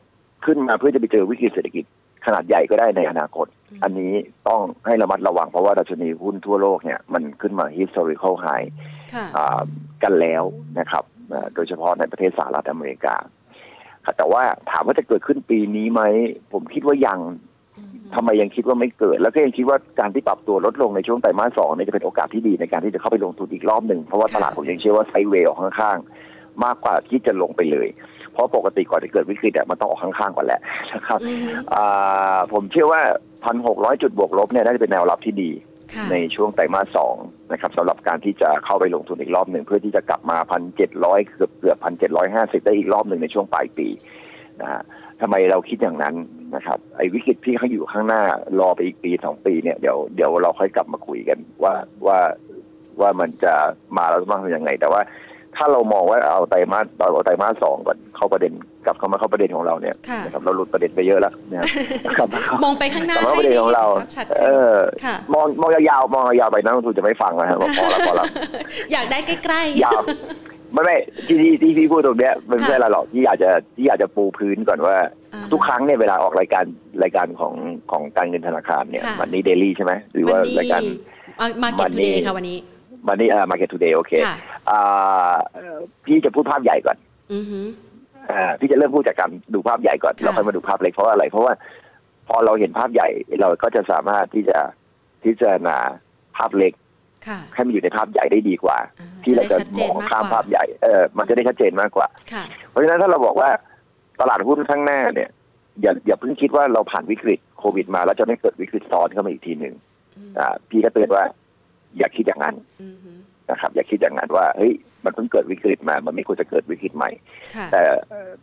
ขึ้นมาเพื่อจะไปเจอวิกฤตเศรษฐกิจขนาดใหญ่ก็ได้ในอนาคตอันนี้ต้องให้ระมัดระวังเพราะว่าดัชนีหุ้นทั่วโลกเนี่ยมันขึ้นมา historical high กันแล้วนะครับโดยเฉพาะในประเทศสหรัฐอเมริกาแต่ว่าถามว่าจะเกิดขึ้นปีนี้ไหมผมคิดว่ายังทำไมยังคิดว่าไม่เกิดแล้วก็ยังคิดว่าการที่ปรับตัวลดลงในช่วงไตรมาสสองเนี่ยจะเป็นโอกาสที่ดีในการที่จะเข้าไปลงทุนอีกรอบหนึ่งเพราะว่าตลาดผมยังเชื่อว่าไซด์เวย์ออกข้างๆมากกว่าที่จะลงไปเลยเพราะปกติก่อนจะเกิดวิกฤตอ่ะมันต้องออกข้างๆก่อนแหละนะครับผมเชื่อว่า หนึ่งพันหกร้อย จุดบวกลบเนี่ยน่าจะเป็นแนวรับที่ดีในช่วงไตรมาสสองนะครับสำหรับการที่จะเข้าไปลงทุนอีกรอบหนึ่งเพื่อที่จะกลับมา หนึ่งพันเจ็ดร้อย เกือบๆ หนึ่งพันเจ็ดร้อยห้าสิบ ได้อีกรอบนึงในช่วงปลายปีนะฮะทำไมเราคิดอย่างนั้นนะครับไอ้วิกฤตที่เขาอยู่ข้างหน้ารอไปอีกปีสองปีเนี่ยเดี๋ยวเดี๋ยวเราค่อยกลับมาคุยกันว่าว่าว่ามันจะมาแล้วมันเป็นยังไงแต่ว่าถ้าเรามองว่าเอาไตรมาสเอาไตรมาสสองก่อนเข้าประเด็นกลับเข้ามาเข้าประเด็นของเราเนี่ยนะครับเราหลุดประเด็นไปเยอะแล้วนะครับ มองไปข้างหน้าให้ดีเออมองมองยาวๆมองยาวไปนักลงทุนจะไม่ฟังแล้วครับพอแล้วพอแล้วอยากได้ใกล้ๆยาวไม่ไม่ที่ที่ที่พี่พูดตรงเนี้ยมันไม่ใช่อะไรหรอกที่อยากจะที่อยากจะปูพื้นก่อนว่าทุกครั้งเนี่ยเวลาออกรายการรายการของของการเงินธนาคารเนี่ยวันนี้เดลี่ใช่ไหมหรือว่ารายการ Market Today ค่ะวันนี้วันนี้อ่า Market Today โอเคอ่าพี่จะพูดภาพใหญ่ก่อนอือฮึอ่าพี่จะเริ่มพูดจากการดูภาพใหญ่ก่อนแล้วค่อยมาดูภาพเล็กเพราะอะไรเพราะว่าพอเราเห็นภาพใหญ่เราก็จะสามารถที่จะพิจารณาภาพเล็ก ให้มันอยู่ในภาพใหญ่ได้ดีกว่าที่เราจะมองข้ามภาพใหญ่เออมันจะได้ชัดเจนมากกว่าเพราะฉะนั้นถ้าเราบอกว่าตลาดหุ้นข้างหน้าเนี่ยอย่าอย่าเพิ่งคิดว่าเราผ่านวิกฤตโควิดมาแล้วจะไม่เกิดวิกฤตซ้อนเข้ามาอีกทีนึงอ่าพี่ก็เตือนว่าอย่าคิดอย่างนั้นนะครับอย่าคิดอย่างนั้นว่าเฮ้ยมันเพิ่งเกิดวิกฤตมามันไม่ควรจะเกิดวิกฤตใหม่แต่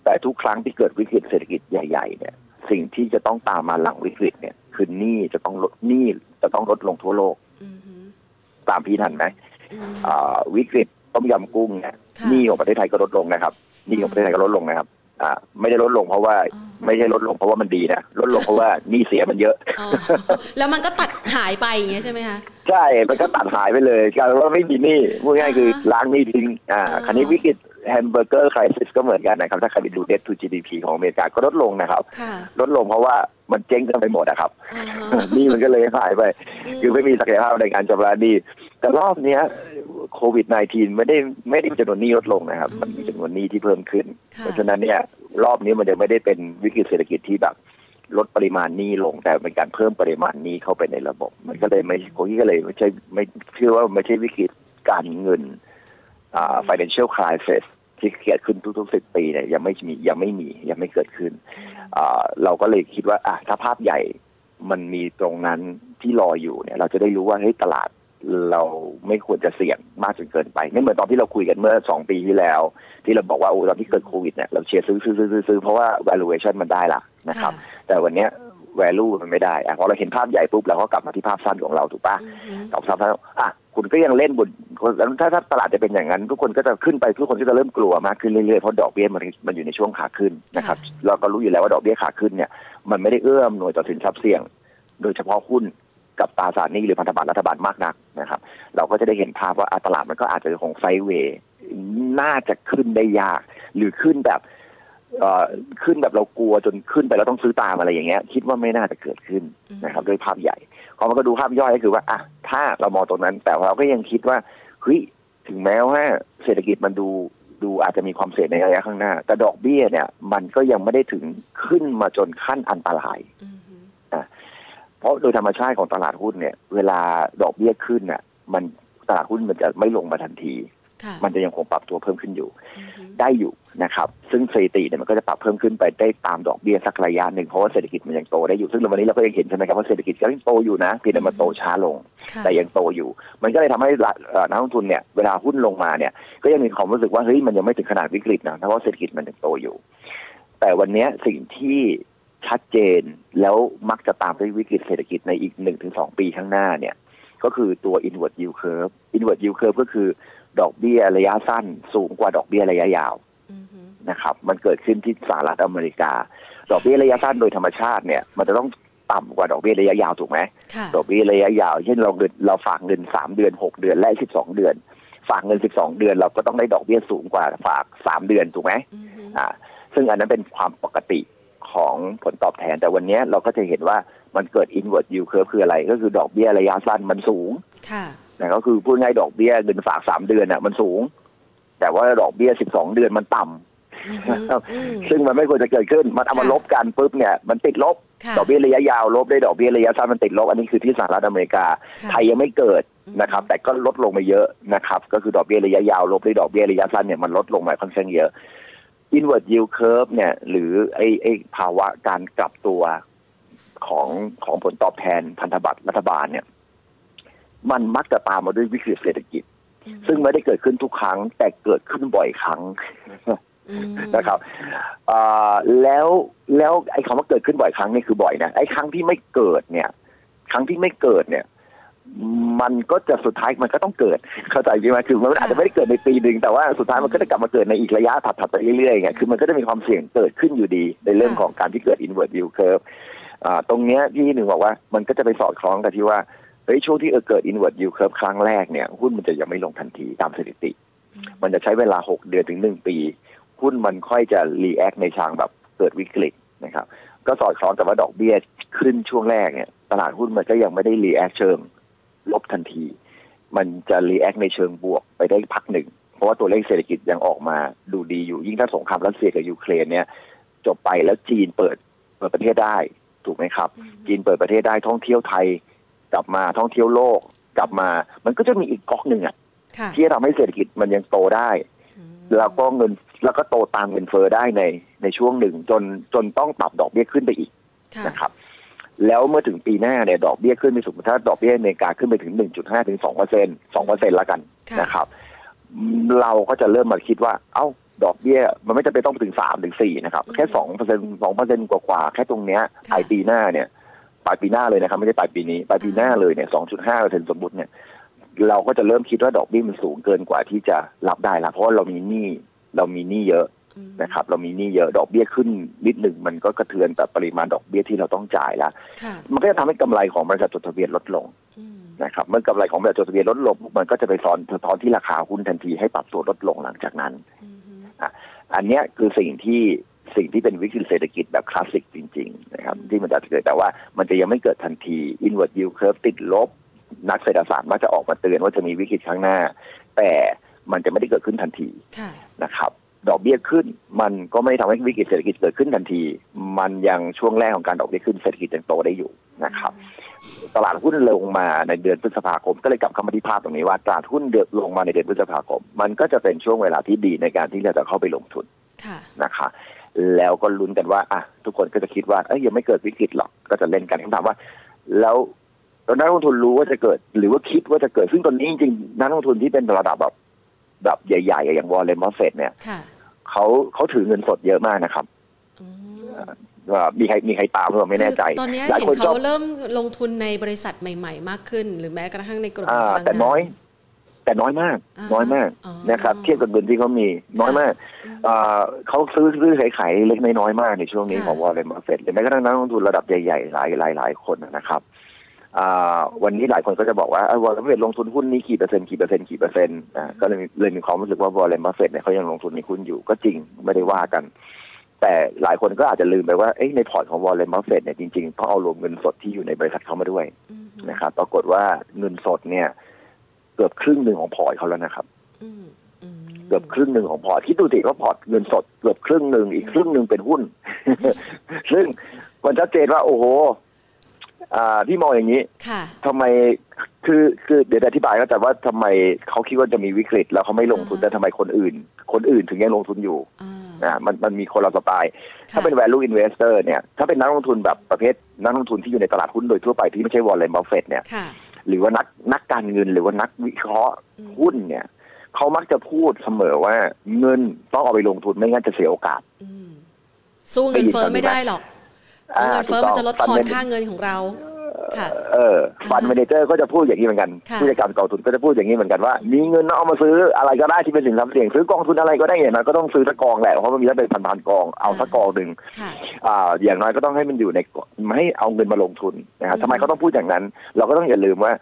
แต่ทุกครั้งที่เกิดวิกฤตเศรษฐกิจใหญ่ๆเนี่ยสิ่งที่จะต้องตามมาหลังวิกฤตเนี่ยคือหนี้จะต้องลดหนี้จะต้องลดลงทั่วโลกตามพี่ทันไหมวิกฤตต้มยำกุ้งเนี่ยหนี้ของประเทศไทยก็ลดลงนะครับหนี้ของประเทศไทยก็ลดลงนะครับอ่าไม่ได้ลดลงเพราะว่าไม่ใช่ลดลงเพราะว่ามันดีนะลดลงเพราะว่าหนี้เสียมันเยอะแล้วมันก็ตัดหายไปอย่างเงี้ยใช่ไหมคะใช่มันก็ตัดหายไปเลยการว่าไม่มีหนี้พูดง่ายคือล้างหนี้ทิ้งอ่าคราวนี้วิกฤตแฮมเบอร์เกอร์ไครซิสก็เหมือนกันนะครับถ้าใครไปดู Debt to จี ดี พี ของอเมริกาก็ลดลงนะครับลดลงเพราะว่ามันเจ๊งกันไปหมดนะครับนี่มันก็เลยหายไปคือไม่มีศักยภาพในการชำระหนี้แต่รอบนี้โควิด สิบเก้า ไม่ได้ไม่ได้มีจำนวนหนี้ลดลงนะครับมันมีจำนวนหนี้ที่เพิ่มขึ้นเพราะฉะนั้นเนี่ยรอบนี้มันยังไม่ได้เป็นวิกฤตเศรษฐกิจที่แบบลดปริมาณหนี้ลงแต่เป็นการเพิ่มปริมาณหนี้เข้าไปในระบบมันก็เลยไม่โควิดก็เลยไม่ใช่ไม่เชื่อว่าไม่ใช่วิกฤตการเงินอ่า financial crisis ที่เกิดขึ้นทุกๆสิบปีเนี่ยยังไม่มียังไม่มียังไม่เกิดขึ้นอ่าเราก็เลยคิดว่าอ่ะถ้าภาพใหญ่มันมีตรงนั้นที่รออยู่เนี่ยเราจะได้รู้ว่าเฮ้ยตลาดเราไม่ควรจะเสี่ยงมากจนเกินไปไม่เหมือนตอนที่เราคุยกันเมื่อสองปีที่แล้วที่เราบอกว่าโอ้ตอนที่เกิดโควิดเนี่ยเราเชียร์ซื้อซื้อๆๆๆเพราะว่า valuation มันได้ละนะครับแต่วันเนี้ย value มันไม่ได้อ่ะพอเราเห็นภาพใหญ่ปุ๊บเราก็กลับมาที่ภาพสั้นของเราถูกป่ะตอบซ้ำๆอ่ะคุณก็ยังเล่นบนถ้าถ้าตลาดจะเป็นอย่างนั้นทุกคนก็จะขึ้นไปทุกคนก็จะเริ่มกลัวมากขึ้นเรื่อยๆเพราะดอกเบี้ยมันมันอยู่ในช่วงขาขึ้นนะครับเราก็รู้อยู่แล้วว่าดอกเบี้ยขาขึ้นเนี่ยมันไม่ได้เอื้อมหน่วยต่อสินทรัพย์เสี่ยงโดยเฉพาะหุ้นกับตราสารหนี้หรือพันธบัตรรัฐบาลมากนักนะครับเราก็จะได้เห็นภาพว่าตลาดมันก็อาจจะคงไซด์เวย์น่าจะขึ้นได้ยากหรือขึ้นแบบเอ่อขึ้นแบบเรากลัวจนขึ้นไปแล้วต้องซื้อตามอะไรอย่างเงี้ยคิดว่าไม่น่าจะเกิดขึ้นนะครับด้วยภาพใหญ่พอมันก็ดูภาพย่อยก็คือว่าอ่ะถ้าเรามองตรงนั้นแต่เราก็ยังคิดว่าเฮ้ยถึงแม้ว่าเศรษฐกิจมันดูดูอาจจะมีความเสี่ยงในระยะข้างหน้าแต่ดอกเบี้ยเนี่ยมันก็ยังไม่ได้ถึงขึ้นมาจนขั้นอันตรายเพราะโดยธรรมชาติของตลาดหุ้นเนี่ยเวลาดอกเบี้ยขึ้นน่ะมันตลาดหุ้นมันจะไม่ลงมาทันทีมันจะยังคงปรับตัวเพิ่มขึ้นอยู่ได้อยู่นะครับซึ่งสถิติเนี่ยมันก็จะปรับเพิ่มขึ้นไปได้ตามดอกเบี้ยสักระยะหนึ่งเพราะว่าเศรษฐกิจมันยังโตได้อยู่ซึ่งวันนี้เราก็ยังเห็นใช่ไหมครับว่าเศรษฐกิจก็ยังโตอยู่นะเพียงแต่มันโตช้าลงแต่ยังโตอยู่มันก็เลยทำให้นักลงทุนเนี่ยเวลาหุ้นลงมาเนี่ยก็ยังมีความรู้สึกว่าเฮ้ยมันยังไม่ถึงขนาดวิกฤตนะเพราะว่าเศรษฐกิจมันยังโตอยู่แต่วันนี้สิ่งที่ชัดเจนแล้วมักจะตามด้วยวิกฤตเศรษฐกิจในอีก หนึ่งถึงสอง ปีข้างหน้าเนี่ยก็คือตัว inward yield curve inward yield curve ก็คือดอกเบี้ยระยะสั้นสูงกว่าดอกเบี้ยระยะยาว mm-hmm. นะครับมันเกิดขึ้นที่สหรัฐอเมริกาดอกเบี้ยระยะสั้นโดยธรรมชาติเนี่ยมันจะต้องต่ำกว่าดอกเบี้ยระยะยาวถูกไหม okay. ดอกเบี้ยระยะยาวเช่นเราเราฝากเงินสามเดือนหกเดือนและสิบสองเดือนฝากเงินสิบสองเดือนเราก็ต้องได้ดอกเบี้ยสูงกว่าฝากสามเดือนถูกไหม mm-hmm. อ่าซึ่งอันนั้นเป็นความปกติของผลตอบแทนแต่วันนี้เราก็จะเห็นว่ามันเกิด inward yield curve คืออะไรก็คือดอกเบี้ยระยะสั้นมันสูงค่ะนะก็คือพูดง่ายดอกเบี้ยเงินฝากสามเดือนน่ะมันสูงแต่ว่าดอกเบี้ยสิบสองเดือนมันต่ำซึ่งมันไม่ควรจะเกิดขึ้นมันเอามาลบกันปุ๊บเนี่ยมันติดลบดอกเบี้ยระยะยาวลบได้ดอกเบี้ยระยะสั้นมันติดลบอันนี้คือที่สหรัฐอเมริกาไทยยังไม่เกิดนะครับแต่ก็ลดลงมาเยอะนะครับก็คือดอกเบี้ยระยะยาวลบได้ดอกเบี้ยระยะสั้นเนี่ยมันลดลงมาค่อนข้างเยอะinward yield curve เนี่ยหรือไอ้ไอ้ภาวะการกลับตัวของของผลตอบแทนพันธบัตรรัฐบาลเนี่ยมันมักจะตามมาด้วยวิกฤตเศรษฐกิจซึ่งไม่ได้เกิดขึ้นทุกครั้งแต่เกิดขึ้นบ่อยครั้งนะครับอ่าแล้วแล้วไอ้คำว่าเกิดขึ้นบ่อยครั้งนี่คือบ่อยนะไอ้ครั้งที่ไม่เกิดเนี่ยครั้งที่ไม่เกิดเนี่ยมันก็จะสุดท้ายมันก็ต้องเกิดเข้าใจใช่ไหมคือมันอาจจะไม่ได้เกิดในปีนึงแต่ว่าสุดท้ายมันก็จะกลับมาเกิดในอีกระยะถัดๆไปเรื่อยๆไงคือมันก็จะมีความเสี่ยงเกิดขึ้นอยู่ดีในเรื่องของการที่เกิด inward yield curve อ่าตรงเนี้ยพี่หนึ่งบอกว่ามันก็จะไปสอดคล้องกับที่ว่าเฮ้ยช่วงที่เกิด inward yield curve ครั้งแรกเนี่ยหุ้นมันจะยังไม่ลงทันทีตามสถิติมันจะใช้เวลาหกเดือนถึงหนึ่งปีหุ้นมันค่อยจะ react ในทางแบบเกิดวิกฤตนะครับก็สอดคล้องกับว่าดอกเบี้ยขึ้นช่วงแรกเนี่ยตลาดหุ้นมันก็ยังไม่ได้ react เชิงลบทันทีมันจะรีแอคในเชิงบวกไปได้พักหนึ่งเพราะว่าตัวเลขเศรษฐกิจยังออกมาดูดีอยู่ยิ่งถ้าสงครามรัสเซียกับยูเครนเนี่ยจบไปแล้วจีนเปิดเปิดประเทศได้ถูกไหมครับ mm-hmm. จีนเปิดประเทศได้ท่องเที่ยวไทยกลับมาท่องเที่ยวโลก กลับมามันก็จะมีอีกก๊อกหนึ่งอ่ะที่ทำให้เศรษฐกิจมันยังโตได้แล้วก็เงินแล้วก็โตตามเงินเฟ้อได้ในในช่วงหนึ่งจนจนต้องปรับดอกเบี้ยขึ้นไปอีกนะครับแล้วเมื่อถึงปีหน้าเนี่ยดอกเบี้ยขึ้นไปสูงถ้าดอกเบี้ยอเมริกาขึ้นไปถึง หนึ่งจุดห้า ถึง สองเปอร์เซ็นต์ สองเปอร์เซ็นต์ ละกันนะครับเราก็จะเริ่มมาคิดว่าเอ้าดอกเบี้ยมันไม่จำเป็นต้องถึงสามถึงสี่นะครับแค่ สองเปอร์เซ็นต์ สองเปอร์เซ็นต์ กว่าๆแค่ตรงเนี้ยปลายปีหน้าเนี่ยปลายปีหน้าเลยนะครับไม่ได้ปลายปีนี้ปลายปีหน้าเลยเนี่ย สองจุดห้าเปอร์เซ็นต์ สมมุติเนี่ยเราก็จะเริ่มคิดว่าดอกเบี้ยมันสูงเกินกว่าที่จะรับได้ละเพราะเรามีหนี้เรามีหนี้เยอะนะครับเรามีหนี้เยอะดอกเบี้ยขึ้นนิดหนึ่งมันก็กระเทือนแต่ปริมาณดอกเบี้ยที่เราต้องจ่ายละมันก็จะทำให้กำไรของบริษัทจดทะเบียนลดลงนะครับเมื่อกำไรของบริษัทจดทะเบียนลดลงมันก็จะไปซ้อนสะท้อนที่ราคาหุ้นทันทีให้ปรับตัวลดลงหลังจากนั้นอันนี้คือสิ่งที่สิ่งที่เป็นวิกฤตเศรษฐกิจแบบคลาสสิกจริงๆนะครับที่มันจะเกิดแต่ว่ามันจะยังไม่เกิดทันที inward yield curve ติดลบนักเศรษฐศาสตร์มักจะออกมาเตือนว่าจะมีวิกฤตข้างหน้าแต่มันจะไม่ได้เกิดขึ้นทันทีนะครับดอกเบี้ยขึ้นมันก็ไม่ทำให้วิกฤตเศรษฐกิจเกิดขึ้นทันทีมันยังช่วงแรกของการดอกเบี้ยขึ้นเศรษฐกิจยังโตได้อยู่นะครับตลาดหุ้นลงมาในเดือนพฤษภาคมก็เลยกลับคำอธิภาพตรงนี้ว่าตลาดหุ้นเดือดลงมาในเดือนพฤษภาคมมันก็จะเป็นช่วงเวลาที่ดีในการที่เราจะเข้าไปลงทุนนะคะแล้วก็ลุ้นกันว่าอ่ะทุกคนก็จะคิดว่าเอ้ยยังไม่เกิดวิกฤตหรอกก็จะเล่นกันคำถามว่าแล้วนักลงทุนรู้ว่าจะเกิดหรือว่าคิดว่าจะเกิดซึ่งตอนนี้จริงๆนักลงทุนที่เป็นระดับแบบแบบใหญ่ๆอย่างวอลเลนบัฟเฟตเนี่ยเขาเขาถือเงินสดเยอะมากนะครับว่ามีใครมีใครตามหรือเปล่าไม่แน่ใจตอนนี้เห็นเขาเริ่มลงทุนในบริษัทใหม่ๆมากขึ้นหรือแม้กระทั่งในกลุ่มต่างๆแต่น้อยแต่น้อยมากน้อยมากนะครับเทียบกับเงินที่เขามีน้อยมากเขาซื้อซื้อขายขายเล็กน้อยมากในช่วงนี้ของวอลเลนบัฟเฟตหรือแม้กระทั่งนักลงทุนระดับใหญ่ๆหลายหลายหลายคนนะครับวันนี้หลายคนก็จะบอกว่าว่าบัฟเฟตลงทุนหุ้นนี้กี่เปอร์เซ็นต์กี่เปอร์เซ็นต์กี่เปอร์เซ็นต์อ่าก็เลยเลยมีความรู้สึกว่าบัฟเฟตเนี่ยเขายังลงทุนในหุ้นอยู่ก็จริงไม่ได้ว่ากันแต่หลายคนก็อาจจะลืมไปว่าในพอร์ตของวอลเลนบัฟเฟตเนี่ยจริงๆเขาเอารวมเงินสดที่อยู่ในบริษัทเขามาด้วยนะครับปรากฏว่าเงินสดเนี่ยเกือบครึ่งหนึ่งของพอร์ตเขาแล้วนะครับเกือบครึ่งหนึ่งของพอร์ตที่ดูสิว่าพอร์ตเงินสดเกือบครึ่งหนึ่งอีกครึ่งหนึ่งเป็นหุ้นซึ่งมันชัดเจนว่าโอ้โหพี่มองอย่างนี้ทำไมคือคือเดี๋ยวอธิบายก็แต่ว่าทำไมเขาคิดว่าจะมีวิกฤตแล้วเขาไม่ลงทุนแต่ทำไมคนอื่นคนอื่นถึงยังลงทุนอยู่อ่ามันมันมีคนละสไตล์ถ้าเป็น value investor เนี่ยถ้าเป็นนักลงทุนแบบประเภทนักลงทุนที่อยู่ในตลาดหุ้นโดยทั่วไปที่ไม่ใช่ Warren Buffett เนี่ยหรือว่านักนักการเงินหรือว่านักวิเคราะห์หุ้นเนี่ยเขามักจะพูดเสมอว่าเงินต้องเอาไปลงทุนไม่งั้นจะเสียโอกาสสู้เงินเฟ้อไม่ได้หรอกเงินเฟ้อมันจะลดทอนค่าเงินของเราค่ะเออฟันเมเนเจอร์ก็จะพูดอย่างนี้เหมือนกันผู้จัดการกองทุนก็จะพูดอย่างนี้เหมือนกันว่ามีเงินเอามาซื้ออะไรก็ได้ที่เป็นสินทรัพย์เสี่ยงซื้อกองทุนอะไรก็ได้อย่างนั้นก็ต้องซื้อสักกองแหละเพราะมันมีตั้งเป็นพันๆกองเอาสักกองนึงอ่าอย่างน้อยก็ต้องให้มันอยู่ในไม่ให้เอาเงินมาลงทุนนะครับทำไมเขาต้องพูดอย่างนั้นเราก็ต้องอย่าลืมว่า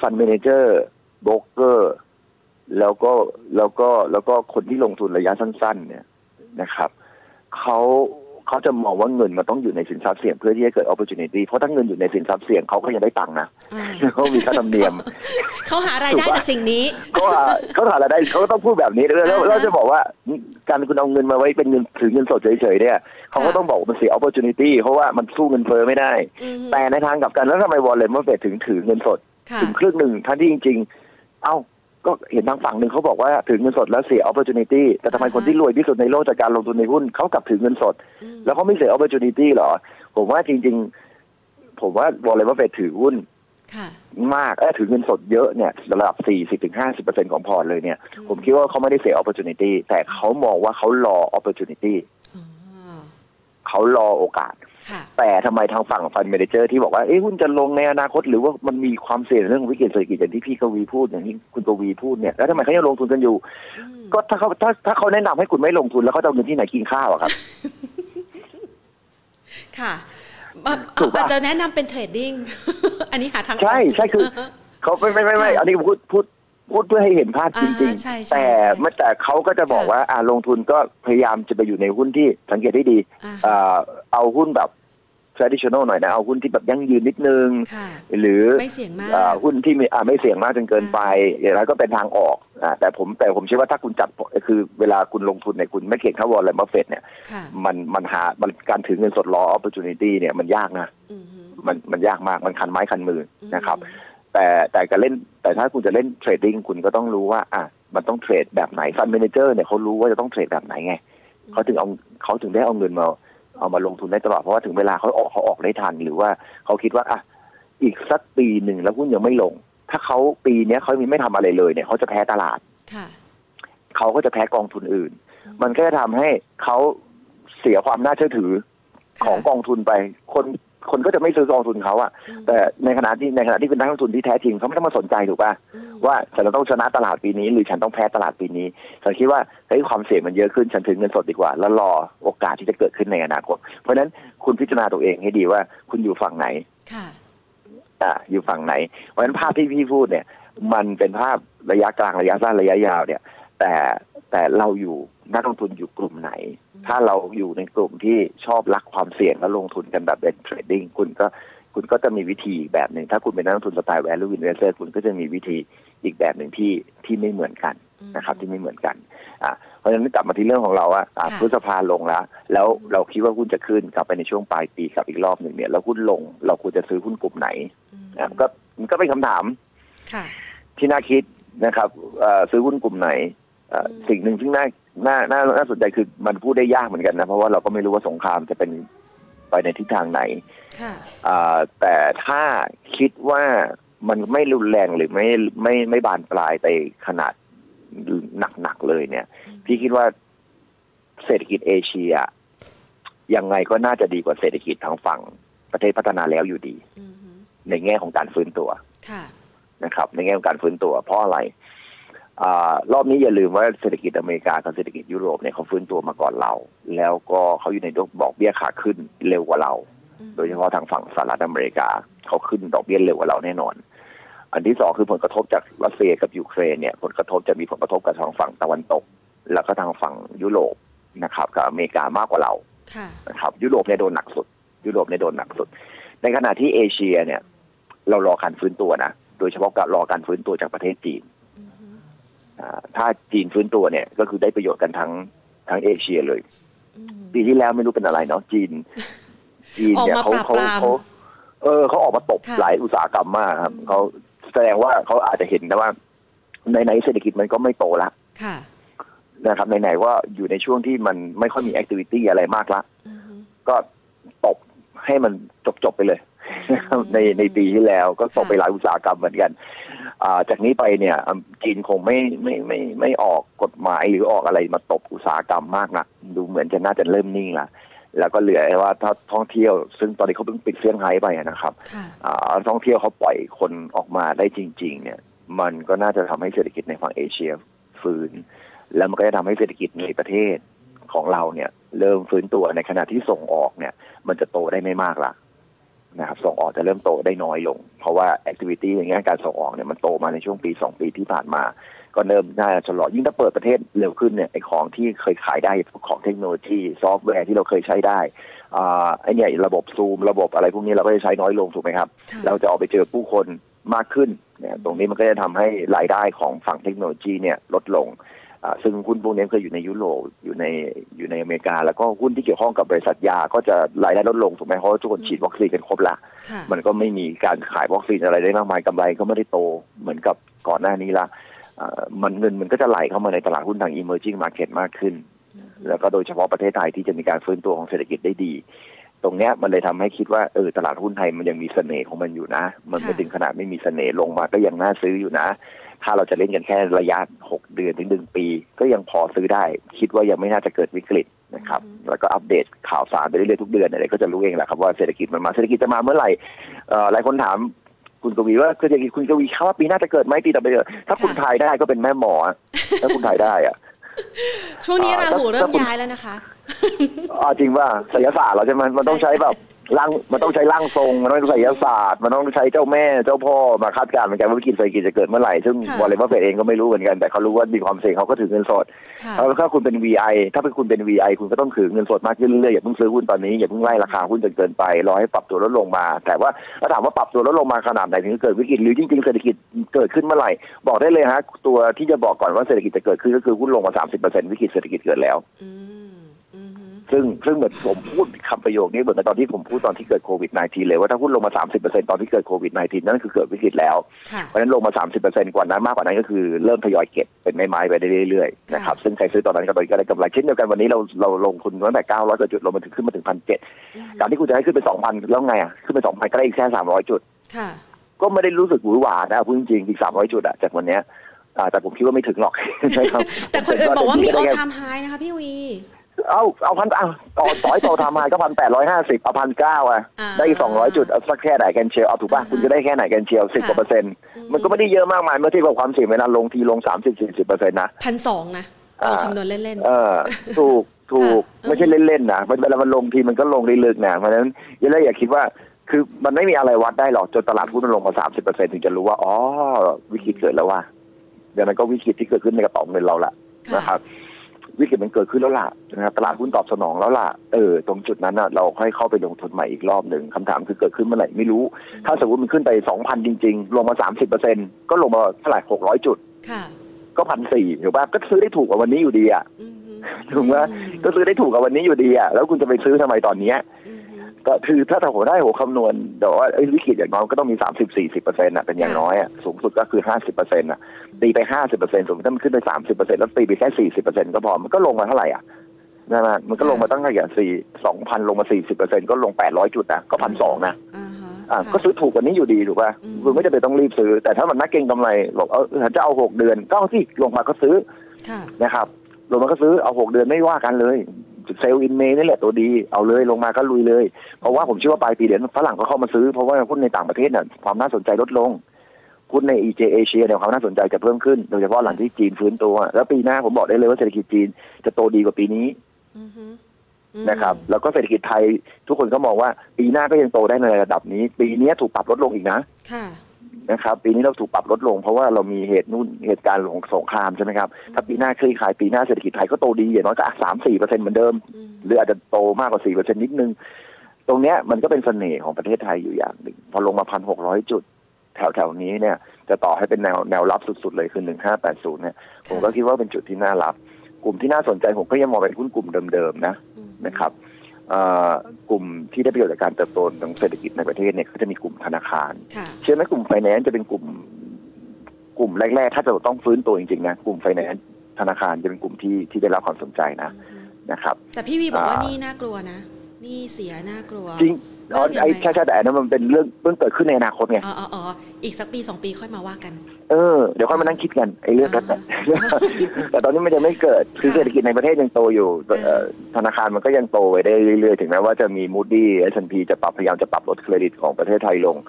ฟันเมเนเจอร์โบรกเกอร์แล้วก็แล้วก็แล้วก็คนที่ลงทุนระยะสั้นๆเนี่ยนะครับเขาเขาจะมองว่าเงินมันต้องอยู่ในสินทรัพย์เสี่ยงเพื่อที่จะเกิด opportunity เพราะถ้าเงินอยู่ในสินทรัพย์เสี่ยงเขาก็ยังได้ตังค์นะเขามีค่าธรรมเนียมเขาหารายได้จากสิ่งนี้เขาเขาหารายได้เขาต้องพูดแบบนี้แล้วเราจะบอกว่าการคุณเอาเงินมาไว้เป็นเงินถือเงินสดเฉยๆเนี่ยเขาก็ต้องบอกมันเสีย opportunity เพราะว่ามันสู้เงินเฟ้อไม่ได้แต่ในทางกลับกันแล้วทำไมวอลเลนเมื่อเฟดถึงถือเงินสดถึงครึ่งหนึ่งทั้งที่จริงๆเอ้าก็เห็นทางฝั่งหนึ่งเขาบอกว่าถือเงินสดแล้วเสีย opportunity แต่ทำไมคนที่รวยที่สุดในโลกจากการลงทุนในหุ้นเขากลับถือเงินสดแล้วเขาไม่เสีย opportunity หรอผมว่าจริงๆผมว่าบอกเลยว่าเฟดถือหุ้นมากเออถือเงินสดเยอะเนี่ยระดับ สี่สิบถึงห้าสิบเปอร์เซ็นต์ ของพอร์ตเลยเนี่ยผมคิดว่าเขาไม่ได้เสีย opportunity แต่เขามองว่าเขารอ opportunity เขารอโอกาสแต่ทำไมทางฝั่งฟันเมเนเจอร์ที่บอกว่าเอ้ยหุ้นจะลงในอนาคตหรือว่ามันมีความเสี่ยงเรื่องวิกฤตเศรษฐกิจอย่างที่พี่กวีพูดอย่างที่คุณกวีพูดเนี่ยแล้วทำไมเขายังลงทุนกันอยู่ก็ถ้าเขาถ้าถ้าเขาแนะนำให้คุณไม่ลงทุนแล้วเขาจะเอาเงินที่ไหนกินข้าวอะครับค่ะอาจจะแนะนำเป็นเทรดดิ้งอันนี้หาทางใช่ใช่คือเขาไม่ไม่ไม่อันนี้พูดพูดพูดเพื่อให้เห็นภาพจริงๆแต่เมื่อแต่เขาก็จะบอกว่าอ่าลงทุนก็พยายามจะไปอยู่ในหุ้นที่สังเกตได้ดีอ่าเอาหุ้นแบบ traditional หน่อยนะเอาหุ้นที่แบบยั่งยืนนิดนึงหรืออ่าหุ้นที่อ่าไม่เสี่ยงมากจนเกินไปอย่างไรก็เป็นทางออกอ่าแต่ผมแต่ผมเชื่อว่าถ้าคุณจัดคือเวลาคุณลงทุนในคุณไม่เก่งเท่าวอร์เรน บัฟเฟตต์เนี่ยมันมันหามันการถือเงินสดรอ opportunity เนี่ยมันยากนะมันมันยากมากมันคันไม้คันมือนะครับแต่แต่การเล่นแต่ แต่ถ้าคุณจะเล่นเทรดดิ้งคุณก็ต้องรู้ว่าอ่ะมันต้องเทรดแบบไหนฟันเมเนเจอร์เนี่ยเขารู้ว่าจะต้องเทรดแบบไหนไงเขาถึงเอาเขาถึงได้เอาเงินมาเอามาลงทุนได้ตลอดเพราะว่าถึงเวลาเขาออกเขาออกได้ทันหรือว่าเขาคิดว่าอ่ะอีกสักปีหนึ่งแล้วหุ้นยังไม่ลงถ้าเขาปีนี้เขาไม่ทำอะไรเลยเนี่ยเขาจะแพ้ตลาดเขาก็จะแพ้กองทุนอื่นมันก็จะทำให้เขาเสียความน่าเชื่อถือของกองทุนไปคนคนก็จะไม่ซื้อกองทุนเขาอะแต่ในขณะที่ในขณะที่เป็นนักลงทุนที่แท้จริงเขาไม่ต้องมาสนใจถูกป่ะว่าฉันต้องชนะตลาดปีนี้หรือฉันต้องแพ้ตลาดปีนี้ฉันคิดว่าเฮ้ยความเสี่ยงมันเยอะขึ้นฉันถือเงินสดดีกว่าแล้วรอโอกาสที่จะเกิดขึ้นในอนาคตเพราะฉะนั้นคุณพิจารณาตัวเองให้ดีว่าคุณอยู่ฝั่งไหนอ่าอยู่ฝั่งไหนเพราะฉะนั้นภาพที่พี่พูดเนี่ยมันเป็นภาพระยะกลางระยะสั้นระยะยาวเนี่ยแต่แต่เราอยู่นักลงทุนอยู่กลุ่มไหนถ้าเราอยู่ในกลุ่มที่ชอบรักความเสี่ยงแล้วลงทุนกันแบบเป็นเทรดดิ้งคุณก็คุณก็จะมีวิธีแบบหนึ่งถ้าคุณเป็นนักลงทุนสไตล์ value investor คุณก็จะมีวิธีอีกแบบหนึ่งที่ที่ไม่เหมือนกันนะครับที่ไม่เหมือนกันอ่ะเพราะฉะนั้นกลับมาที่เรื่องของเราว่าพฤษภาลงแล้วแล้วเราคิดว่าหุ้นจะขึ้นกลับไปในช่วงปลายปีกลับอีกรอบหนึ่งเนี่ยแล้วหุ้นลงเราควรจะซื้อหุ้นกลุ่มไหนอ่ะก็มันก็เป็นคำถามที่น่าคิดนะครับซื้อหุ้นกลุ่มไหนสิ่งหนึ่งที่น่าน่าน่าน่าสนใจคือมันพูดได้ยากเหมือนกันนะเพราะว่าเราก็ไม่รู้ว่าสงครามจะเป็นไปในทิศทางไหนแต่ถ้าคิดว่ามันไม่รุนแรงหรือไม่ไม่ไม่บานปลายไปขนาดหนักๆเลยเนี่ยพี่คิดว่าเศรษฐกิจเอเชียยังไงก็น่าจะดีกว่าเศรษฐกิจทางฝั่งประเทศพัฒนาแล้วอยู่ดีในแง่ของการฟื้นตัวนะครับในแง่ของการฟื้นตัวเพราะอะไรรอบนี้อย่าลืมว่าเศรษฐกิจอเมริกากับเศรษฐกิจยุโรปเนี่ยเขาฟื้นตัวมาก่อนเราแล้วก็เขาอยู่ในดอกเบี้ยขาขึ้นเร็วกว่าเราโดยเฉพาะทางฝั่งสหรัฐอเมริกาเขาขึ้นดอกเบี้ยเร็วกว่าเราแน่นอนอันที่สองคือผลกระทบจากรัสเซียกับยูเครนเนี่ยผลกระทบจะมีผลกระทบกับทางฝั่งตะวันตกแล้วก็ทางฝั่งยุโรปนะครับกับอเมริกามากกว่าเรานะครับยุโรปเนี่ยโดนหนักสุดยุโรปเนี่ยโดนหนักสุดในขณะที่เอเชียเนี่ยเรารอการฟื้นตัวนะโดยเฉพาะการรอการฟื้นตัวจากประเทศจีนถ้าจีนฟื้นตัวเนี่ยก็คือได้ประโยชน์กันทั้งทั้งเอเชียเลยปีที่แล้วไม่รู้เป็นอะไรเนาะจีนจีนเนี่ยเขาเขาเออเขาออกมาตบหลายอุตสาหกรรมมากครับเขาแสดงว่าเขาอาจจะเห็นนะว่าในไหนเศรษฐกิจมันก็ไม่โตละนะครับในไหนว่าอยู่ในช่วงที่มันไม่ค่อยมีแอคทิวิตี้อะไรมากละก็ตบให้มันจบๆไปเลยในในปีที่แล้วก็ตบไปหลายอุตสาหกรรมเหมือนกันจากนี้ไปเนี่ยจีนคงไม่ไม่ไม่ไม่ออกกฎหมายหรือออกอะไรมาตบอุตสาหกรรมมากนะดูเหมือนจะน่าจะเริ่มนิ่งละแล้วก็เหลือว่าถ้าท่องเที่ยวซึ่งตอนนี้เขาเพิ่งปิดเซี่ยงไฮ้ไปนะครับท่องเที่ยวเขาปล่อยคนออกมาได้จริงๆเนี่ยมันก็น่าจะทำให้เศรษฐกิจในฝั่งเอเชียฟื้นแล้วมันก็จะทำให้เศรษฐกิจในประเทศของเราเนี่ยเริ่มฟื้นตัวในขณะที่ส่งออกเนี่ยมันจะโตได้ไม่มากละนะครับส่งออกจะเริ่มโตได้น้อยลงเพราะว่าแอคทิวิตี้อย่างเงี้ยการส่งออกเนี่ยมันโตมาในช่วงปีสองปีที่ผ่านมาก็เริ่มน่าจะชะลอยิ่งถ้าเปิดประเทศเร็วขึ้นเนี่ยไอ้ของที่เคยขายได้ของเทคโนโลยีซอฟต์แวร์ที่เราเคยใช้ได้อ่าไอ้เนี่ยระบบซูมระบบอะไรพวกนี้เราก็จะใช้น้อยลงถูกไหมครับเราจะออกไปเจอผู้คนมากขึ้นเนี่ยตรงนี้มันก็จะทำให้รายได้ของฝั่งเทคโนโลยีเนี่ยลดลงอ่าซึ่งหุ้นพวกนี้เคยอยู่ในยุโรปอยู่ในอยู่ในอเมริกาแล้วก็หุ้นที่เกี่ยวข้องกับบริษัทยาก็จะรายได้ลดลงถูกไหมเพราะทุกคนฉีดวัคซีนกันครบละมันก็ไม่มีการขายวัคซีนอะไรได้มากมายกำไรก็ไม่ได้โตเหมือนกับก่อนหน้านี้ละอ่ามันเงินมันก็จะไหลเข้ามาในตลาดหุ้นทาง emerging market มากขึ้นแล้วก็โดยเฉพาะประเทศไทยที่จะมีการฟื้นตัวของเศรษฐกิจได้ดีตรงเนี้ยมันเลยทำให้คิดว่าเออตลาดหุ้นไทยมันยังมีเสน่ห์ของมันอยู่นะมันไม่ถึงขนาดไม่มีเสน่ห์ลงมาก็ยังน่าซื้ออยู่นะถ้าเราจะเล่นกันแค่ระยะหกเดือนถึงหนึ่งปีก็ยังพอซื้อได้คิดว่ายังไม่น่าจะเกิดวิกฤตนะครับแล้วก็อัปเดตข่าวสารไปเรื่อยๆทุกเดือนอะไรก็จะรู้เองแหละครับว่าเศรษฐกิจมันมาเศรษฐกิจจะมาเมื่อไหร่หลายคนถามคุณกวีว่าเศรษฐกิจคุณกวีคาดว่าปีหน้าจะเกิดไหมปีต่อไปถ้าคุณทายได้ก็เป็นแม่หมอถ้าคุณทายได้อะช่วงนี้ราหูเริ่มย้ายแล้วนะคะอ๋อจริงป่ะไสยศาสตร์เราใช่ไหมมันต้องใช้แบบร่างมันต้องใช้ร่างทรงมันต้องใช้ไสยศาสตร์มันต้องใช้เจ้าแม่เจ้าพ่อมาคาดการณ์เหมือนกันว่าวิกฤตเศรษฐกิจจะเกิดเมื่อไหร่ซึ่งวอลเลย์บอลเฟดเองก็ไม่รู้เหมือนกันแต่เขารู้ว่ามีความเสี่ยงเขาก็ถือเงินสดแล้วถ้าคุณเป็น วี ไอ ถ้าเป็นคุณเป็น วี ไอ คุณก็ต้องถือเงินสดมากขึ้นเรื่อยๆอย่าเพิ่งซื้อหุ้นตอนนี้อย่าเพิ่งไล่ราคาหุ้นจนเกินไปรอให้ปรับตัวลดลงมาแต่ว่าถ้าถามว่าปรับตัวลดลงมาขนาดไหนถึงเกิดวิกฤตหรือจริงๆเศรษฐกิจเกิดขึ้นเมื่อไหร่บอกได้เลยฮะตัวที่จะบอกก่อนว่าเศรษฐกิจจะเกิดขึ้นก็คือหุ้นลงมา สามสิบเปอร์เซ็นต์ วิกฤตเศรษฐกิจเกิดแล้ว ซึ่งซึ่งเหมือนผมพูดคำประโยคนี้เหมือนกับตอนที่ผมพูดตอนที่เกิดโควิด สิบเก้า เลยว่าถ้าหุ้นลงมา สามสิบเปอร์เซ็นต์ ตอนที่เกิดโควิด สิบเก้า นั่นคือเกิดวิกฤตแล้วเพราะฉะนั้นลงมา สามสิบเปอร์เซ็นต์ กว่านั้นมากกว่านั้นก็คือเริ่มทยอยเก็บเป็นไม้ๆไปเรื่อยๆนะครับซึ่งใครซื้อตอนนั้นก็ตอนนี้ก็ได้กำไรเช่นเดียวกันวันนี้เราเราลงทุนตั้งแต่เก้าร้อยกว่าจุดลงมาถึงขึ้นมาถึง หนึ่งพันเจ็ดร้อย การที่คุณจะให้ขึ้นไป สองพัน แล้วไงอ่ะขึ้นไป สองพัน ก็ได้อีกแค่สามร้อยจุดค่ะก็ไม่ได้รู้สึกหวือหวานะพูดจริงๆอีกสามร้อยจุดอ่ะจากวันเนี้ยอ่าแต่ผมคิดว่าไม่ถึงหรอกนะครับแต่คนอื่นบอกว่ามีออลไทม์ไฮนะคะพี่วีเอาเอาพันเอาต่อต่อยต่อทำมาก็พันแปดร้อยห้าสิบเอาพันเก้าอ่ะได้สองร้อยจุดเอาสักแค่ไหนกันเชียวเอาถูกป่ะคุณจะได้แค่ไหนกันเชียวสิบกว่าเปอร์เซ็นต์มันก็ไม่ได้เยอะมากมายเมื่อเทียบกับความเสี่ยงเวลาลงทีลงสามสิบสี่สิบเปอร์เซ็นต์นะพันสองนะเอาคำนวณเล่นๆเออถูกถูกไม่ใช่เล่นๆนะเวลามันลงทีมันก็ลงได้ลึกนะเพราะฉะนั้นอย่าอย่าคิดว่าคือมันไม่มีอะไรวัดได้หรอกจนตลาดหุ้นมันลงมาสามสิบเปอร์เซ็นต์ถึงจะรู้ว่าอ๋อวิกฤตเกิดแล้วว่าเดี๋ยวมันก็วิกฤตที่เกิดขึ้นในกระเป๋าเงินเราละนะครับวิกฤตมันเกิดขึ้นแล้วล่ะนะครับตลาดหุ้นตอบสนองแล้วล่ะเออตรงจุดนั้นน่ะเราค่อยเข้าไปลงทุนใหม่อีกรอบหนึ่งคำถามคือเกิดขึ้นเมื่อไหร่ไม่รู้ถ้าสมมุติมันขึ้นไป สองพัน จริงๆลงมา สามสิบเปอร์เซ็นต์ ก็ลงมาเท่าไหร่หกร้อยจุดค่ะก็ หนึ่งพันสี่ร้อย ถูกป่ะก็ซื้อได้ถูกกว่าวันนี้อยู่ดีอ่ะถูกมั้ยก็ซื้อได้ถูกกว่าวันนี้อยู่ดีอ่ะแล้วคุณจะไปซื้อทำไมตอนเนี้ยก็คือถ้าเราได้หัวคำนวณเดี๋ยวว่าไอ้วิกฤตอย่างน้อยก็ต้องมี สามสิบถึงสี่สิบเปอร์เซ็นต์ น่ะเป็นอย่างน้อยอ่ะสูงสุดก็คือ ห้าสิบเปอร์เซ็นต์ น่ะตีไป ห้าสิบเปอร์เซ็นต์ สมมุติถ้ามันขึ้นไป สามสิบเปอร์เซ็นต์ แล้วตีไปแค่ สี่สิบเปอร์เซ็นต์ ก็พอมันก็ลงมาเท่าไหร่อ่ะนั่นน่ะมันก็ลงมาตั้งแต่สี่ สองพัน ลงมา สี่สิบเปอร์เซ็นต์ ก็ลงแปดร้อยจุดนะก็ หนึ่งพันสองร้อย นะอ่าก็ซื้อถูกกว่านี้อยู่ดีถูกป่ะคุณไม่จำเป็นต้องรีบซื้อแต่ถ้ามันนักเก็งกำไรบอกเออฉันจะเอาหกเดือนก็สิลงมาก็ซื้อค่ะนะครับลงมาก็ซื้อเอาหกเดือนไม่ว่ากันเลยเซลล์อินเมย์นี่แหละตัวดีเอาเลยลงมาก็ลุยเลยเพราะว่าผมเชื่อว่าปลายปีเดี๋ยวฝรั่งก็เข้ามาซื้อเพราะว่าหุ้นในต่างประเทศเนี่ยความน่าสนใจลดลงหุ้นใน อี เจ เอเชียเนี่ยความน่าสนใจจะเพิ่มขึ้นโดยเฉพาะหลังที่จีนฟื้นตัวแล้วปีหน้าผมบอกได้เลยว่าเศรษฐกิจจีนจะโตดีกว่าปีนี้ mm-hmm. นะครับแล้วก็เศรษฐกิจไทยทุกคนก็มองว่าปีหน้าก็ยังโตได้ในระดับนี้ปีนี้ถูกปรับลดลงอีกนะนะครับปีนี้เราถูกปรับลดลงเพราะว่าเรามีเหตุนู่นเหตุการณ์ของสงครามใช่ไหมครับถ้าปีหน้าคลี่คลายปีหน้าเศรษฐกิจไทยก็โตดีอย่างน้อยก็ สามถึงสี่เปอร์เซ็นต์ เหมือนเดิมหรืออาจจะโตมากกว่า สี่เปอร์เซ็นต์ นิดนึงตรงเนี้ยมันก็เป็นเสน่ห์ของประเทศไทยอยู่อย่างหนึ่งพอลงมา หนึ่งพันหกร้อย จุดแถวๆนี้เนี่ยจะต่อให้เป็นแนวแนวรับสุดๆเลยคือหนึ่งพันห้าร้อยแปดสิบเนี่ยผมก็คิดว่าเป็นจุดที่น่ารับกลุ่มที่น่าสนใจผมก็ยังมองเป็นหุ้นกลุ่มเดิมๆนะนะครับกลุ่มที่ได้ประโยชน์จากการเติบโตของเศรษฐกิจในประเทศเนี่ยก็จะมีกลุ่มธนาคารเชื่อไหมกลุ่มไฟแนนซ์จะเป็นกลุ่มกลุ่มแรกๆถ้าจะต้องฟื้นตัวจริงๆนะกลุ่มไฟแนนซ์ธนาคารจะเป็นกลุ่มที่ที่ได้รับความสนใจนะนะครับแต่พี่วีบอกว่านี่น่ากลัวนะนี่เสียน่ากลัวจริงอ๋อไอ้ใช่ๆแต่อันนั้นมันเป็นเรื่องเพิ่งเกิดขึ้นในอนาคตไงอ๋ออ๋ออีกสักปีสองปีค่อยมาว่ากันเออเดี๋ยวค่อยมานั่งคิดกันไอ้เรื่องนั้นแต่ตอนนี้มันยังไม่เกิดคือเศรษฐกิจในประเทศยังโตอยู่ธนาคารมันก็ยังโตไปได้เรื่อยๆถึงแม้ว่าจะมี Moody เอส แอนด์ พี จะปรับพยายามจะปรับลดเครดิตของประเทศไทยลง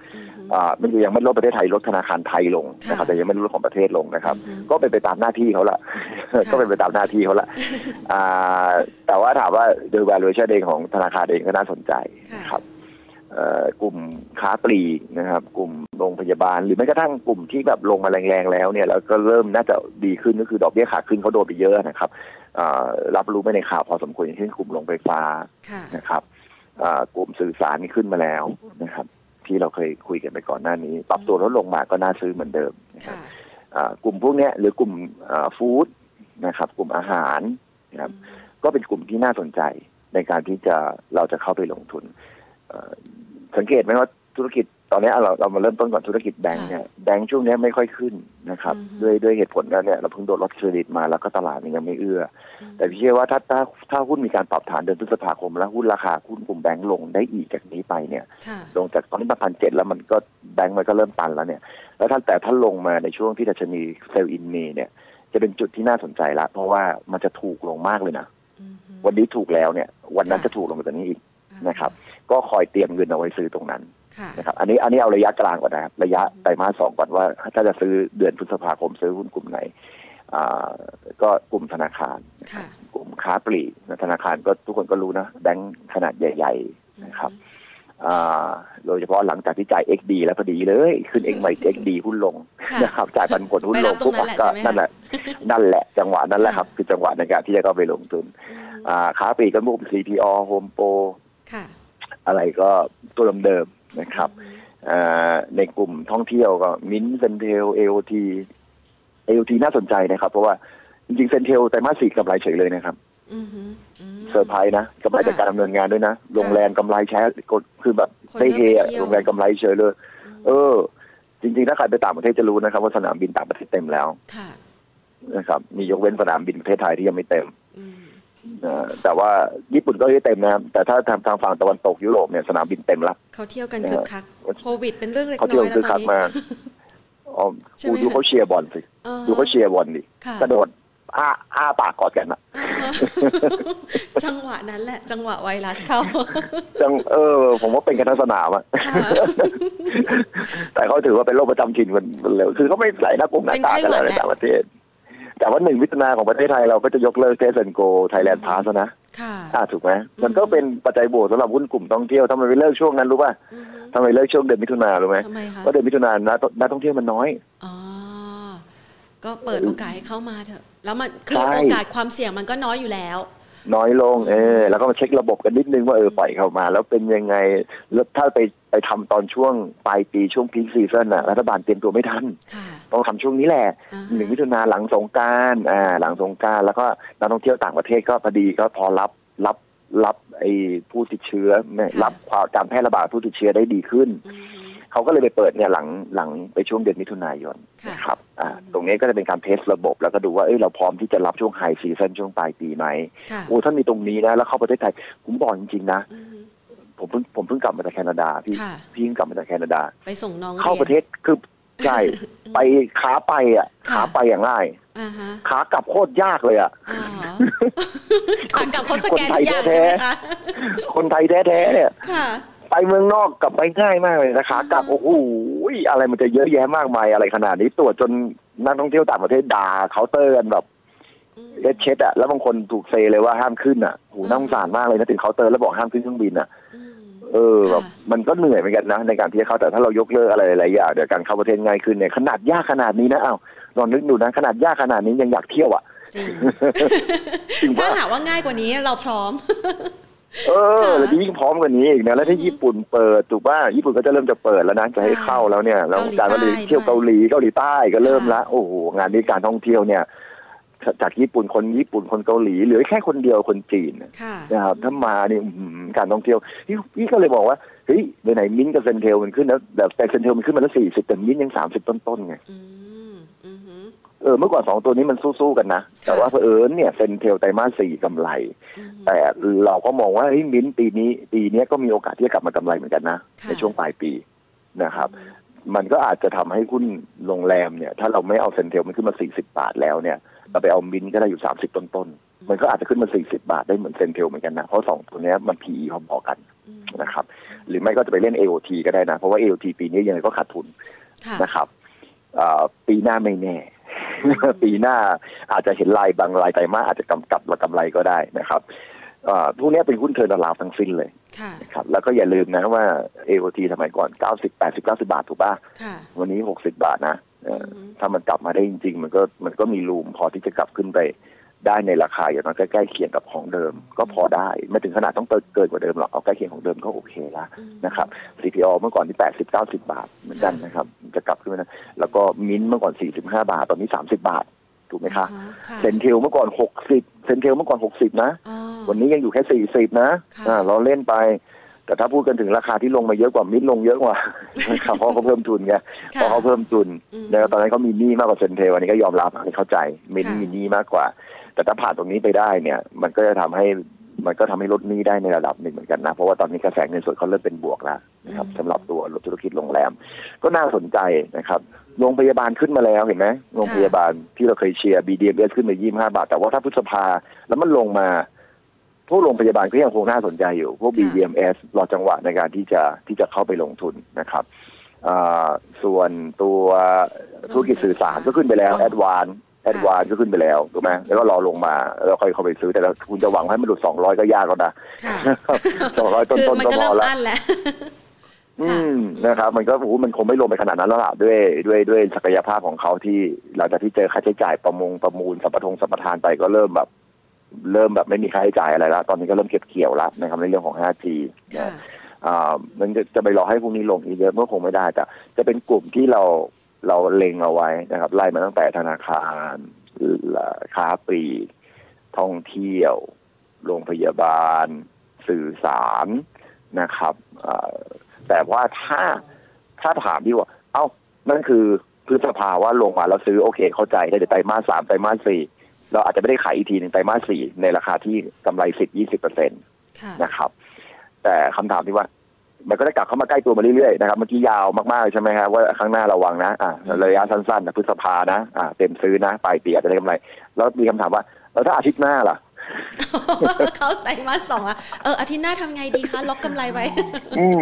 อ่ามันยังไม่ลดประเทศไทยลดธนาคารไทยลงนะครับแต่ยังไม่ลดของประเทศลงนะครับก็เป็นไปตามหน้าที่เขาละก็เป็นไปตามหน้าที่เขาละอ่าแต่ว่าถามว่าโดย valuation เองของธนาคารเองก็น่าสนใจนะครับกลุ่มค้าปลีกนะครับกลุ่มโรงพยาบาลหรือแม้กระทั่งกลุ่มที่แบบลงมาแรงๆแล้วเนี่ยแล้วก็เริ่มน่าจะดีขึ้นก็คือดอกเบี้ยขาขึ้นเขาโดนไปเยอะนะครับรับรู้ไม่ในข่าวพอสมควรอย่างเช่นกลุ่มโรงไฟฟ้านะครับกลุ่มสื่อสารนี่ขึ้นมาแล้วนะครับที่เราเคยคุยกันไปก่อนหน้านี้ปรับตัวลดลงมาก็น่าซื้อเหมือนเดิมกลุ่มพวกนี้หรือกลุ่มฟู้ดนะครับกลุ่มอาหารนะครับก็เป็นกลุ่มที่น่าสนใจในการที่จะเราจะเข้าไปลงทุนสังเกตไหมว่าธุรกิจตอนนี้เราเรามาเริ่มต้นก่อนธุรกิจแบงก์เนี่ยแบงก์ช่วงนี้ไม่ค่อยขึ้นนะครับด้วยด้วยเหตุผลแล้วเนี่ยเราเพิ่งโดนลดเครดิตมาแล้วก็ตลาดมันยังไม่เอื้อแต่พี่เชื่อว่าถ้าถ้าถ้าหุ้นมีการปรับฐานเดือนพฤษภาคมแล้วหุ้นราคาหุ้นกลุ่มแบงก์ลงได้อีกจากนี้ไปเนี่ยลงจากตอนนี้มาพันเจ็ดแล้วมันก็แบงก์มันก็เริ่มตันแล้วเนี่ยแล้วท่านแต่ท่านลงมาในช่วงที่ดัชนีเซลล์อินเมย์เนี่ยจะเป็นจุดที่น่าสนใจละเพราะว่ามันจะถูกลงมากเลยนะวันนี้ถูกแล้วเนี่ยวันนั้นจะถูกลงจากนี้อีกนะครับก็คอยเตรียมเงินเอาไว้ซื้อตรงนั้นนะครับอันนี้อันนี้เอาระยะกลางก่อนนะครับระยะไตรมาสสองก่อนว่าถ้าจะซื้อเดือนพฤษภาคมซื้อหุ้นกลุ่มไหนอ่าก็กลุ่มธนาคารกลุ่มค้าปลีกธนาคารก็ทุกคนก็รู้นะแบงก์ขนาดใหญ่ๆนะครับอ่าโดยเฉพาะหลังจากที่จ่าย เอ็กซ์ ดี แล้วพอดีเลยขึ้น X ใหม่ เอ็กซ์ ดี หุ้นลงนะครับจ่ายปันผลหุ้นลงปุ๊บก็นั่นแหละนั่นแหละจังหวะนั่นแหละครับคือจังหวะในการที่จะเข้าไปลงทุนอ่าค้าปลีกก็พวก ซี พี โอ Home Proอะไรก็ตัวเดิมๆนะครับในกลุ่มท่องเที่ยวก็ มินท์ CENTEL เอ โอ ที เอ โอ ที น่าสนใจนะครับเพราะว่าจริงๆ CENTEL ไตรมาสสี่กำไรเฉยเลยนะครับ เซอร์ไพรส์นะกำไรจากการดำเนินงานด้วยนะโรงแรมกำไรแชร์กดคือแบบได้เฮอะโรงแรมกำไรเฉยเลยเออจริงๆถ้าใครไปต่างประเทศจะรู้นะครับว่าสนามบินต่างประเทศเต็มแล้วนะครับมียกเว้นสนามบินประเทศไทยที่ยังไม่เต็มแต่ว่าญี่ปุ่นก็ยังเต็มนะครับแต่ถ้าทางทางฝั่งตะวันตกยุโรปเนี่ยสนามบินเต็มแล้วเขาเที่ยวกันคึกคักโควิดเป็นเรื่องเล็กน้อยแล้วตอนนี้เขาเที่ยวคึกคักมากอ๋อดูเขาเชียร์บอลสิดูเขาเชียร์บอลดิกระโดดอ้าอ้าปากกอดกันนะจังหวะนั้นแหละจังหวะไวรัสเข้าจังเออผมว่าเป็นกันทั้งสนามอ่ะแต่เขาถือว่าเป็นโรคประจำถิ่นมันเร็วคือเขาไม่ใส่หน้ากลุ่มหน้าตากันในต่างประเทศแต่ว่าหนึ่งวิจารณาของประเทศไทยเราก็จะยกเลิก Test and Go Thailand Pass นะค่ะถูกไหมมันก็เป็นปัจจัยบวกสำหรับหุ้นกลุ่มท่องเที่ยวทำไมไม่เลิกช่วงนั้นรู้ป่ะทำไมเลิกช่วงเดือนมิถุนายนรู้ไหมเพราะเดือนมิถุนายนนักท่องเที่ยวมันน้อยก็เปิดโอกาสให้เข้ามาเถอะแล้วมันคือโอกาสความเสี่ยงมันก็น้อยอยู่แล้วน้อยลงเออแล้วก็มาเช็คระบบกันนิดนึงว่าเออปล่อยเข้ามาแล้วเป็นยังไงแล้วถ้าไปไปทำตอนช่วงปลายปีช่วงพีคซีซั่นน่ะรัฐบาลเตรียมตัวไม่ทันต้องทำช่วงนี้แหละหนึ่งมิถุนายนหลังสงกรานต์อ่าหลังสงกรานต์แล้วก็นักท่องเที่ยวต่างประเทศก็พอดีก็พอรับรับรับไอ้ผู้ติดเชื้อรับความการแพร่ระบาดผู้ติดเชื้อได้ดีขึ้นเขาก็เลยไปเปิดเนี่ยหลังหลังไปช่วงเดือนมิถุนายนนะครับอ่าตรงนี้ก็จะเป็นการเทสระบบแล้วก็ดูว่าเอ้ยเราพร้อมที่จะรับช่วงไฮซีซั่นช่วงปลายปีไหมโอ้ท่านมีตรงนี้นะแล้วเข้าประเทศไทยผมบอกจริงๆนะผมเพิ่งผมเพิ่งกลับมาจากแคนาดาพี่พี่เพิ่งกลับมาจากแคนาดาไปส่งน้องเข้าประเทศคือใช่ไปขาไปอ่ะขาไปอย่างง่ายขากลับโคตรยากเลยอ่ะขากลับเขาสแกนยากใช่ไหมคะคนไทยแท้ๆเนี่ยไปเมืองนอกกลับไปง่ายมากเลยนะคะกลับโอ้โหอะไรมันจะเยอะแยะมากมายอะไรขนาดนี้ตรวจจนนักท่องเที่ยวต่างประเทศด่าเคาน์เตอร์กันแบบเล็ดเช็ดอะแล้วบางคนถูกเซเลยว่าห้ามขึ้นอะโหน่าสงสารมากเลยนะถึงเคาน์เตอร์แล้วบอกห้ามขึ้นเครื่องบินอะเออแบบมันก็เหนื่อยเหมือนกันนะในการที่เขาแต่ถ้าเรายกเลิกอะไรหลายอย่างเดี๋ยวการเข้าประเทศง่ายขึ้นเนี่ยขนาดยากขนาดนี้นะอ้าวลองนึกดูนะขนาดยากขนาดนี้ยังอยากเที่ยวอะถ้าหาว่าง่ายกว่านี้เราพร้อมเออแล้วยิ่งพร้อมกว่านี้อีกนะแล้วที่ญี่ปุ่นเปิดถูกป่ะญี่ปุ่นก็จะเริ่มจะเปิดแล้วนะจะให้เข้าแล้วเนี่ยแล้วการมาเที่ยวเกาหลีเกาหลีใต้ก็เริ่มละโอ้โหงานนี้การท่องเที่ยวเนี่ยจากญี่ปุ่นคนญี่ปุ่นคนเกาหลีเหลือแค่คนเดียวคนจีนนะครับถ้ามาเนี่ยการท่องเที่ยวพี่ก็เลยบอกว่าเฮ้ยไหนๆมิ้นกับเซนเทลมันขึ้นแล้วแต่เซนเทลมันขึ้นมาแล้วสี่สิบแต่มิ้นยังสามสิบต้นๆไงเออเมื่อก่อนสองตัวนี้มันสู้ๆกันนะแต่ว่าเผอิญเนี่ยเซนเทลไตรมาสสี่กำไรแต่เราก็มองว่าเฮ้ยมิ้นปีนี้ปีนี้ก็มีโอกาสที่จะกลับมากำไรเหมือนกันนะในช่วงปลายปีนะครับมันก็อาจจะทำให้หุ้นโรงแรมเนี่ยถ้าเราไม่เอาเซนเทลมันขึ้นมาสี่สิบบาทแล้วเนี่ยเราไปเอามิ้นก็ได้อยู่สามสิบต้นๆมันก็อาจจะขึ้นมาสี่สิบบาทได้เหมือนเซนเทลเหมือนกันนะเพราะสองตัวนี้มัน พี อี พอๆกันนะครับหรือไม่ก็จะไปเล่น เอ โอ ที ก็ได้นะเพราะว่า เอ โอ ที ปีนี้ยังไงก็ขาดทุนนะครับปีหน้าไม่แน่ปีหน้าอาจจะเห็นลายบางลายไตรมาสอาจจะกำกับและกำไรก็ได้นะครับพวกนี้เป็นหุ้นเทิร์นอราวด์ทั้งสิ้นเลยนะครับแล้วก็อย่าลืมนะว่า เอ โอ ที สมัยก่อน เก้าสิบ แปดสิบ เก้าสิบ บาทถูกป่ะวันนี้หกสิบบาทนะถ้ามันกลับมาได้จริงๆมันก็มันก็มีรูมพอที่จะกลับขึ้นไปได้ในราคาอย่างน้อยใกล้ๆเคียงกับของเดิมก็พอได้ไม่ถึงขนาดต้องเกินกว่าเดิมหรอกเอาใกล้เคียงของเดิมก็โอเคแล้วนะครับ ซี พี โอ เมื่อก่อนที่ แปดสิบ เก้าสิบ บาทเหมือนกันนะครับจะกลับขึ้นมานะแล้วก็มิ้นเมื่อก่อนสี่สิบห้าบาทตอนนี้สามสิบบาทถูกไหมคะเซนเทลเมื่อก่อนหกสิบเซนเทลเมื่อก่อนหกสิบนะวันนี้ยังอยู่แค่สี่สิบนะอ่าเราเล่นไปแต่ถ้าพูดกันถึงราคาที่ลงมาเยอะกว่ามิ้นลงเยอะกว่าเพราะเขาเพิ่มทุนไงเพราะเขาเพิ่มทุนแล้วตอนนั้นเขามีหนี้มากกว่าเซนเทลอันนี้ก็ยอมรับเข้าใจมิ้นมีหนี้มากกว่าแต่ถ้าผ่านตรงนี้ไปได้เนี่ยมันก็จะทำให้มันก็ทำให้ลดหนี้ได้ในระดับหนึ่งเหมือนกันนะเพราะว่าตอนนี้กระแสเงินสดเขาเริ่มเป็นบวกแล้วนะครับสำหรับตัวธุรกิจโรงแรมก็น่าสนใจนะครับโรงพยาบาลขึ้นมาแล้วเห็นไหมโรงพยาบาลที่เราเคยเชียร์ บี ดี เอ็ม เอส ขึ้นมายี่สิบห้าบาทแต่ว่าถ้าพฤษภาแล้วมันลงมาพวกโรงพยาบาลก็ยังคงน่าสนใจอยู่พวก บี ดี เอ็ม เอส รอจังหวะในการที่จะที่จะเข้าไปลงทุนนะครับส่วนตัวธุรกิจสื่อสารก็ขึ้นไปแล้วแอดวานแอดวานก็ขึ้นไปแล้วถูกไหมแล้วก็รอลงมาแล้วค่อยเข้าไปซื้อแต่คุณจะหวังให้มันหลุดสองร้อยก็ยากแล้วนะสองร้อยต้นๆก็พอแล้วอืมนะครับมันก็โอ้โหมันคงไม่ลงไปขนาดนั้นแล้วล่ะด้วยด้วยด้วยศักยภาพของเขาที่หลังจากที่เจอค่าใช้จ่ายประมงประมูลสัมปทานสัมปทานไปก็เริ่มแบบเริ่มแบบไม่มีค่าใช้จ่ายอะไรแล้วตอนนี้ก็เริ่มเก็บเกี่ยวแล้วนะครับในเรื่องของ ห้าจี นะอ่ามันจะไปรอให้พวกนี้ลงอีกเยอะเมื่อคงไม่ได้แต่จะเป็นกลุ่มที่เราเราเล็งเอาไว้นะครับไล่มาตั้งแต่ธนาคารค้าปลีกท่องเที่ยว โรงพยาบาลสื่อสารนะครับแต่ว่าถ้าถ้าถามดีกว่าเอ้านั่นคือพฤษภาว่าลงมาแล้วซื้อโอเคเข้าใจได้แต่ไตรมาสสามไตรมาสสี่เราอาจจะไม่ได้ขายอีกทีนึงไตรมาสสี่ในราคาที่กำไร สิบถึงยี่สิบเปอร์เซ็นต์ นะครับแต่คำถามที่ว่ามันก็ได้กลับเข้ามาใกล้ตัวมาเรื่อยๆนะครับเมื่อกี้ยาวมากๆใช่ไหมครับว่าข้างหน้าระวังนะอ่าระยะสั้นๆนะพฤษภานะอ่าเต็มซื้อนะปลายปีอาจจะได้กำไรแล้วมีคำถามว่าแล้วถ้าอาทิตย์หน้าล่ะเขาไตรมาสสองอ่ะเอออาทิตย์หน้าทำไงดีคะล็อกกำไรไว้อืม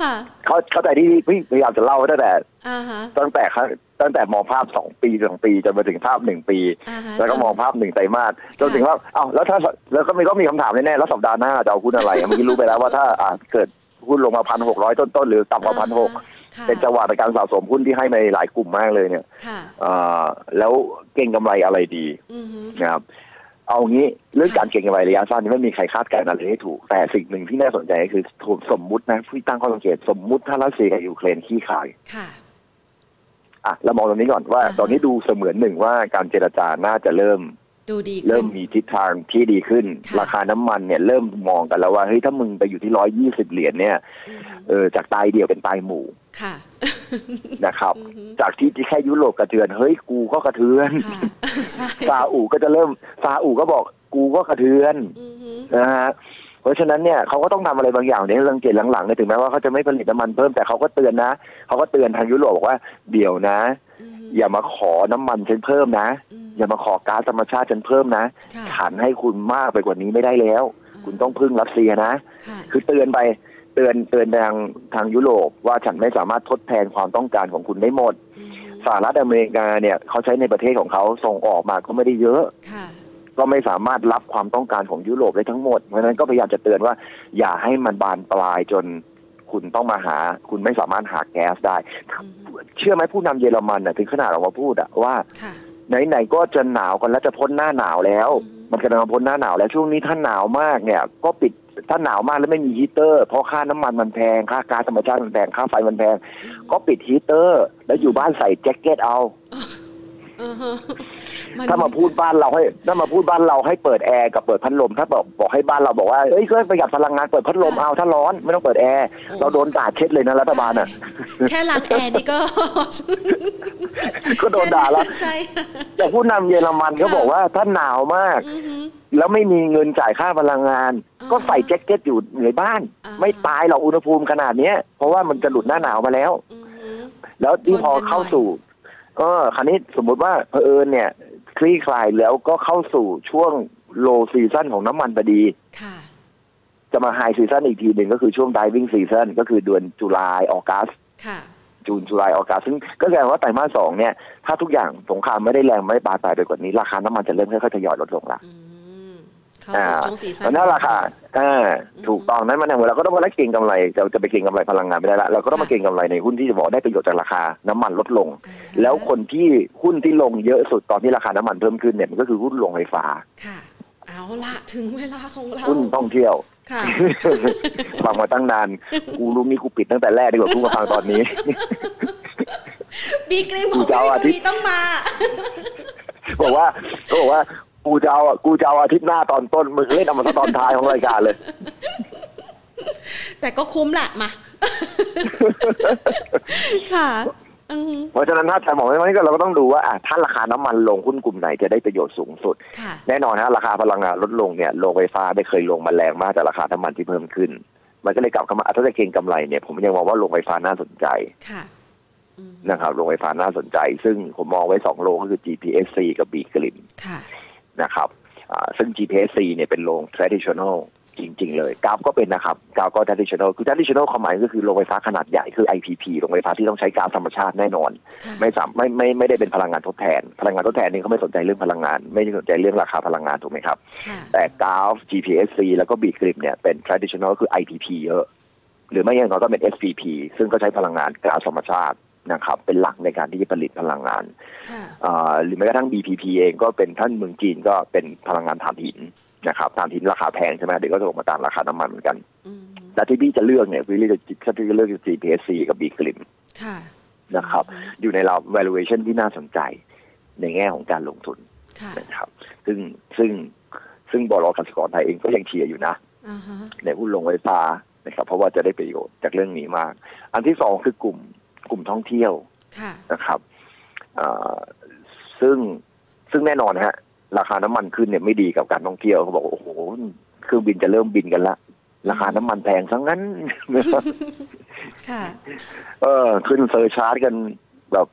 ค่ะเขาเข้าใจที่พี่พยายามจะเล่าตั้งแต่ตั้งแต่ครับตั้งแต่มองภาพสองปีสองปีจนมาถึงภาพหนึ่งปีแล้วก็มองภาพหนึ่งไตรมาสจนถึงว่าเอ้าแล้วถ้าแล้วก็มีก็มีคำถามแน่ๆแล้วสัปดาห์หน้าจะเอาหุ้นอะไรเมื่อกี้รู้ไปแล้วว่าถ้าเกิดหุ้นลงมา หนึ่งพันหกร้อย ต้นๆหรือต่ำกว่า หนึ่งพันหกร้อย เป็นจังหวะในการสะสมหุ้นที่ให้ในหลายกลุ่มมากเลยเนี่ยแล้วเก่งกำไรอะไรดีนะครับเอางี้เรื่องการเก่งกำไรระยะสั้นนี่ไม่มีใครคาดการณ์อะไรให้ถูกแต่สิ่งหนึ่งที่น่าสนใจคือสมมุตินะผู้ตั้งข้อสังเกตสมมุติถ้ารัสเซียกับยูเครนขี้ขายอ่ะเรามองตรงนี้ก่อนว่าตอนนี้ดูเสมือนหนึ่งว่าการเจรจาน่าจะเริ่มดูดีเริ่มมีทิศทางที่ดีขึ้นราคาน้ำมันเนี่ยเริ่มมองกันแล้วว่าเฮ้ยถ้ามึงไปอยู่ที่หนึ่งร้อยยี่สิบเหรียญเนี่ยเออจากตายเดียวเป็นตายหมู่นะครับจากที่แค่ยุโรปกระเทือนเฮ้ยกูก็กระเทือนซาอุก็จะเริ่มซาอุก็บอกกูก็กระเทือนนะฮะเพราะฉะนั้นเนี่ยเขาก็ต้องทำอะไรบางอย่างเนี่ยสังเกตหลังๆเนี่ยถึงแม้ว่าเขาจะไม่ผลิตน้ำมันเพิ่มแต่เขาก็เตือนนะเขาก็เตือนทางยุโรปบอกว่าเดี๋ยวนะอย่ามาขอน้ำมันฉันเพิ่มนะอย่ามาขอก๊าซธรรมชาติฉันเพิ่มนะฉันให้คุณมากไปกว่านี้ไม่ได้แล้วคุณต้องพึ่งรัสเซียนะคือเตือนไปเตือนเตือนทางทางยุโรปว่าฉันไม่สามารถทดแทนความต้องการของคุณได้หมดสหรัฐอเมริกาเนี่ยเขาใช้ในประเทศของเขาส่งออกมาก็ไม่ได้เยอะก็ไม่สามารถรับความต้องการของยุโรปได้ทั้งหมดเพราะฉะนั้นก็พยายามจะเตือนว่าอย่าให้มันบานปลายจนคุณต้องมาหาคุณไม่สามารถหาแก๊สได้เชื่อไหมผู้นำเยอรมันน่ะถึงขนาดออกมาพูดอะว่าไหนๆก็จะหนาวกันแล้วจะพ้นหน้าหนาวแล้วมันกำลังพ้นหน้าหนาวแล้วช่วงนี้ถ้าหนาวมากเนี่ยก็ปิดถ้าหนาวมากแล้วไม่มีฮีเตอร์เพราะค่าน้ำมันมันแพงค่าก๊าซธรรมชาติมันแพงค่าไฟมันแพงก็ปิดฮีเตอร์แล้วอยู่บ้านใส่แจ็คเก็ตเอาถ้ามาพูดบ้านเราให้ถ้ามาพูดบ้านเราให้เปิดแอร์กับเปิดพัดลมถ้าบอกบอกให้บ้านเราบอกว่าเอ้ยช่วยประหยัดพลังงานเปิดพัดลมเอาถ้าร้อนไม่ต้องเปิดแอร์เราโดนด่าเช็ดเลยนะรัฐบาลน่ะแค่ล้างแอร์นี่ก็ก็โดนด่าแล้วใช่แต่ผู้นำเยอรมันเขาบอกว่าถ้าหนาวมากแล้วไม่มีเงินจ่ายค่าพลังงานก็ใส่แจ็คเก็ตอยู่ในบ้านไม่ตายหรอกอุณหภูมิขนาดนี้เพราะว่ามันจะหลุดหน้าหนาวมาแล้วแล้วที่พอเข้าสู่ก็คราวนี้สมมุติว่าเผอิญเนี่ยคลี่คลายแล้วก็เข้าสู่ช่วงโลซีซั่นของน้ำมันพอดีจะมาไฮซีซั่นอีกทีหนึ่งก็คือช่วงไดวิ่งซีซั่นก็คือเดือนตุลาออกัสจูนตุลาออกัสซึ่งก็แสดงว่าไตรมาสสองเนี่ยถ้าทุกอย่างสงครามไม่ได้แรงไม่บานปลายไปกว่านี้ราคาน้ำมันจะเริ่มค่อยๆทยอยลดลงละอ่าเพราะนั่นราคาอ่าถูกต้องนั้นมันทำให้เราก็ต้องมาเก็งกำไรจะจะไปเก็งกำไรพลังงานไม่ได้ละเราก็ต้องมาเก็งกำไรในหุ้นที่จะบอกได้ประโยชน์จากราคาน้ำมันลดลงแล้วคนที่หุ้นที่ลงเยอะสุดตอนที่ราคาน้ำมันเพิ่มขึ้นเนี่ยมันก็คือหุ้นโรงไฟฟ้าค่ะเอาละถึงเวลาของเราหุ้นท่องเที่ยวค่ะฟังมาตั้งนานกูรู้นี่กูปิดตั้งแต่แรกดีกว่ากูมาฟังตอนนี้บีกริมของพี่มีต้องมาบอกว่าบอกว่ากูจะเอากูจะเอาอาทิตย์หน้าตอนต้นมึงเล่นเอามาตอนท้ายของรายการเลยแต่ก็คุ้มแหละมาค่ะเพราะฉะนั้นถ้าจะบอกว่านี่ก็เราก็ต้องดูว่าถ้าราคาน้ำมันลงหุ้นกลุ่มไหนจะได้ประโยชน์สูงสุดแน่นอนนะราคาพลังงานลดลงเนี่ยโรงไฟฟ้าไม่เคยลงมาแรงมากแต่ราคาน้ำมันที่เพิ่มขึ้นมันก็เลยกลับเข้ามาถ้าจะเก็งกำไรเนี่ยผมยังมองว่าโรงไฟฟ้าน่าสนใจนะครับโรงไฟฟ้าน่าสนใจซึ่งผมมองไว้สองโรงก็คือ จี พี เอส ซี กับบีกริมนะครับซึ่ง จี พี เอส ซี เนี่ยเป็นโรง traditional จริงๆเลยกราฟก็เป็นนะครับกราฟก็ traditional คือ traditional ความหมายก็คือโรงไฟฟ้าขนาดใหญ่คือ ไอ พี พี โรงไฟฟ้าที่ต้องใช้ก๊าซธรรมชาติแน่นอนไม่สามไม่ไม่ไม่ได้เป็นพลังงานทดแทนพลังงานทดแทนนี่เขาไม่สนใจเรื่องพลังงานไม่สนใจเรื่องราคาพลังงานถูกไหมครับแต่กราฟ จี พี เอส ซี แล้วก็ บี กริม เนี่ยเป็น traditional คือ ไอ พี พี เยอะหรือไม่อย่างน้อยก็เป็น เอส ซี พี ซึ่งก็ใช้พลังงานก๊าซธรรมชาตินะครับเป็นหลักในการที่จะผลิตพลังงานหรือแม้กระทั่ง บี พี พี เองก็เป็นท่านเมืองจีนก็เป็นพลังงานถ่านหินนะครับถ่านหินราคาแพงใช่ไหมเดี๋ยวก็จะลงมาตามราคาน้ำมันเหมือนกันแต่ที่พี่จะเลือกเนี่ยพี่จะถ้าพี่จะเลือก จี พี เอส ซี กับ บี กริม นะครับอยู่ในเรา valuation ที่น่าสนใจในแง่ของการลงทุนนะครับซึ่งซึ่ง ซึ่งบล.กสิกรไทยเองก็ยังเชียร์อยู่นะในหุ้นลงไฟฟ้านะครับเพราะว่าจะได้ประโยชน์จากเรื่องนี้มากอันที่สองคือกลุ่มกลุ่มท่องเที่ยวนะครับซึ่งซึ่งแน่นอนฮะราคาน้ำมันขึ้นเนี่ยไม่ดีกับการท่องเที่ยวเขาบอกว่าโอ้โหเครื่องบินจะเริ่มบินกันละราคาน้ำมันแพงซะงั้นเออขึ้นเซอร์ชาร์จกันแบบ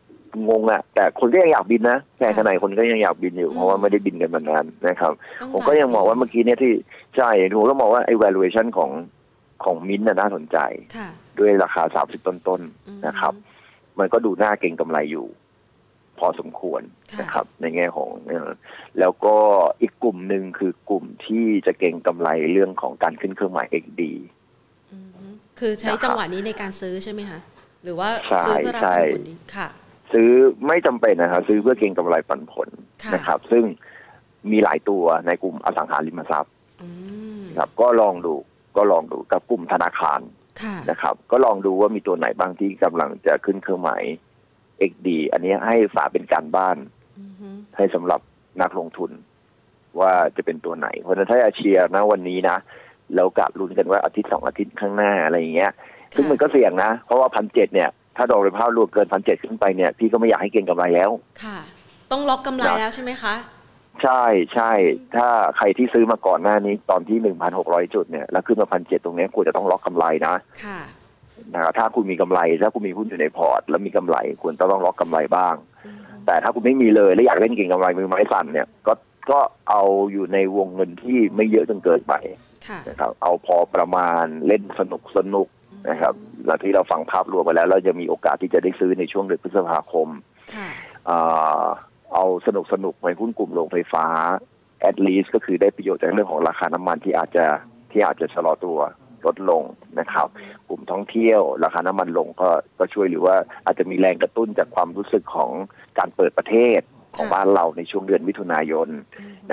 งงอะแต่คนก็ยังอยากบินนะแค่ขนาดคนก็ยังอยากบินอยู่เพราะว่าไม่ได้บินกันมานานนะครับผมก็ยังมองว่าเมื่อกี้เนี่ยที่ใช่ผมก็มองว่าไอ้ valuation ของของมิ้นท์น่าสนใจด้วยราคาสามสิบต้นๆ น, นะครับมันก็ดูน่าเก่งกำไรอยู่พอสมควรนะครับในแง่ของแล้วก็อีกกลุ่มนึงคือกลุ่มที่จะเก่งกำไรเรื่องของการขึ้นเครื่องหมาย เอ็กซ์ ดี คือใช้จังหวะนี้ในการซื้อใช่ไหมคะหรือว่าซื้อเพื่อรับผลค่ะซื้อไม่จำเป็นนะครับซื้อเพื่อเก็งกำไรปันผลนะครับซึ่งมีหลายตัวในกลุ่มอสังหาริมทรัพย์ครับก็ลองดูก็ลองดูกับกลุ่มธนาคารนะครับก็ลองดูว่ามีตัวไหนบ้างที่กำลังจะขึ้นเครื่องหมาย เอ็กซ์ ดี อันนี้ให้ฝากเป็นการบ้านให้สำหรับนักลงทุนว่าจะเป็นตัวไหนเพราะฉะนั้นถ้าเชียร์นะวันนี้นะแล้วกะลุ้นกันว่าอาทิตย์สองอาทิตย์ข้างหน้าอะไรอย่างเงี้ยซึ่งมันก็เสี่ยงนะเพราะว่า หนึ่งพันเจ็ดร้อย เนี่ยถ้าดอกเรภาพรวมเกิน หนึ่งพันเจ็ดร้อย ขึ้นไปเนี่ยพี่ก็ไม่อยากให้เก็งกำไรแล้วค่ะต้องล็อกกำไรแล้วใช่ไหมคะใช่ๆถ้าใครที่ซื้อมาก่อนหน้านี้ตอนที่ หนึ่งพันหกร้อย จุดเนี่ยแล้วขึ้นมา หนึ่งพันเจ็ดร้อย ตรงนี้ควรจะต้องล็อกกำไรนะค่ะนะครับถ้าคุณมีกำไรถ้าคุณมีหุ้นอยู่ในพอร์ตแล้วมีกำไรควรจะต้องล็อกกำไรบ้างแต่ถ้าคุณไม่มีเลยและอยากเล่นเก็งกำไรมือไม้สั่นเนี่ยก็ก็เอาอยู่ในวงเงินที่ไม่เยอะจนเกินไปนะครับเอาพอประมาณเล่นสนุกสนุกนะครับหลังที่เราฟังภาพรวมไปแล้วเราจะมีโอกาสที่จะได้ซื้อในช่วงเดือนพฤษภาคมเอาสนุกสนุกในหุ้นกลุ่มโรงไฟฟ้า at least ก็คือได้ประโยชน์จากเรื่องของราคาน้ำมันที่อาจจะที่อาจจะชะลอตัวลดลงนะครับกลุ่มท่องเที่ยวราคาน้ำมันลงก็ก็ช่วยหรือว่าอาจจะมีแรงกระตุ้นจากความรู้สึกของการเปิดประเทศของบ้านเราในช่วงเดือนมิถุนายน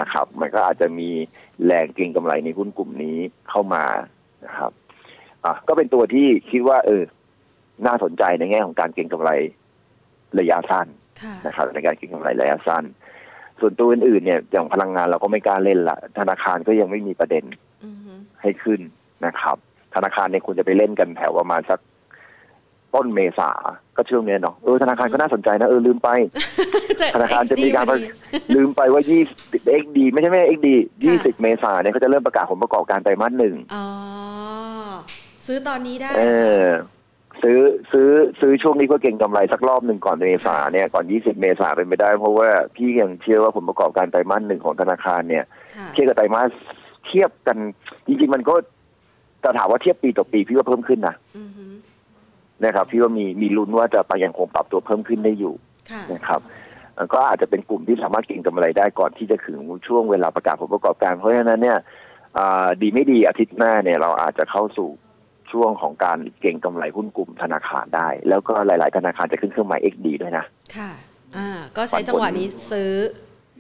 นะครับมันก็อาจจะมีแรงเก็งกำไรในหุ้นกลุ่มนี้เข้ามานะครับอ่ะก็เป็นตัวที่คิดว่าเออน่าสนใจในแง่ของการเก็งกำไรระยะสั้นนะครับในการเก็งกำไรระยะสั้นส่วนตัวอื่นๆเนี่ยอย่างพลังงานเราก็ไม่กล้าเล่นละธนาคารก็ยังไม่มีประเด็นให้ขึ้นนะครับธนาคารเนี่ยควรจะไปเล่นกันแถวประมาณสักต้นเมษาก็ช่วงนี้เนาะเออธนาคารก็น่าสนใจนะเออลืมไปธนาคารจะมีการลืมไปว่ายี่สิบ เอ็กซ์ ดี ไม่ใช่ไม่ เอ็กซ์ ดี ยี่สิบเมษายนเนี่ยเขาจะเริ่มประกาศผลประกอบการไตรมาสหนึ่งซื้อตอนนี้ได้เออซื้อซื้อซื้อช่วงนี้ก็เก่งกำไรสักรอบหนึ่งก่อนเมษาเนี่ยก่อนยี่สิบเมษาเป็นไปได้เพราะว่าพี่ยังเชื่อว่าผลประกอบการไตรมาสหนึ่งของธนาคารเนี่ยเทียบกับไตรมาสเทียบกันจริงๆมันก็แต่ถามว่าเทียบปีต่อปีพี่ว่าเพิ่มขึ้นนะนะครับพี่ว่ามีมีลุ้นว่าจะไปยังคงปรับตัวเพิ่มขึ้นได้อยู่นะครับก็อาจจะเป็นกลุ่มที่สามารถเก็งกำไรได้ก่อนที่จะถึงช่วงเวลาประกาศผลประกอบการเพราะฉะนั้นเนี่ยดีไม่ดีอาทิตย์หน้าเนี่ยเราอาจจะเข้าสู่ช่วงของการเก็งกำไรหุ้นกลุ่มธนาคารได้แล้วก็หลายๆธนาคารจะขึ้นเครื่องหมาย เอ็กซ์ ดี ด้วยนะค่ะอ่าก็ใช้จังหวะนี้ซื้อ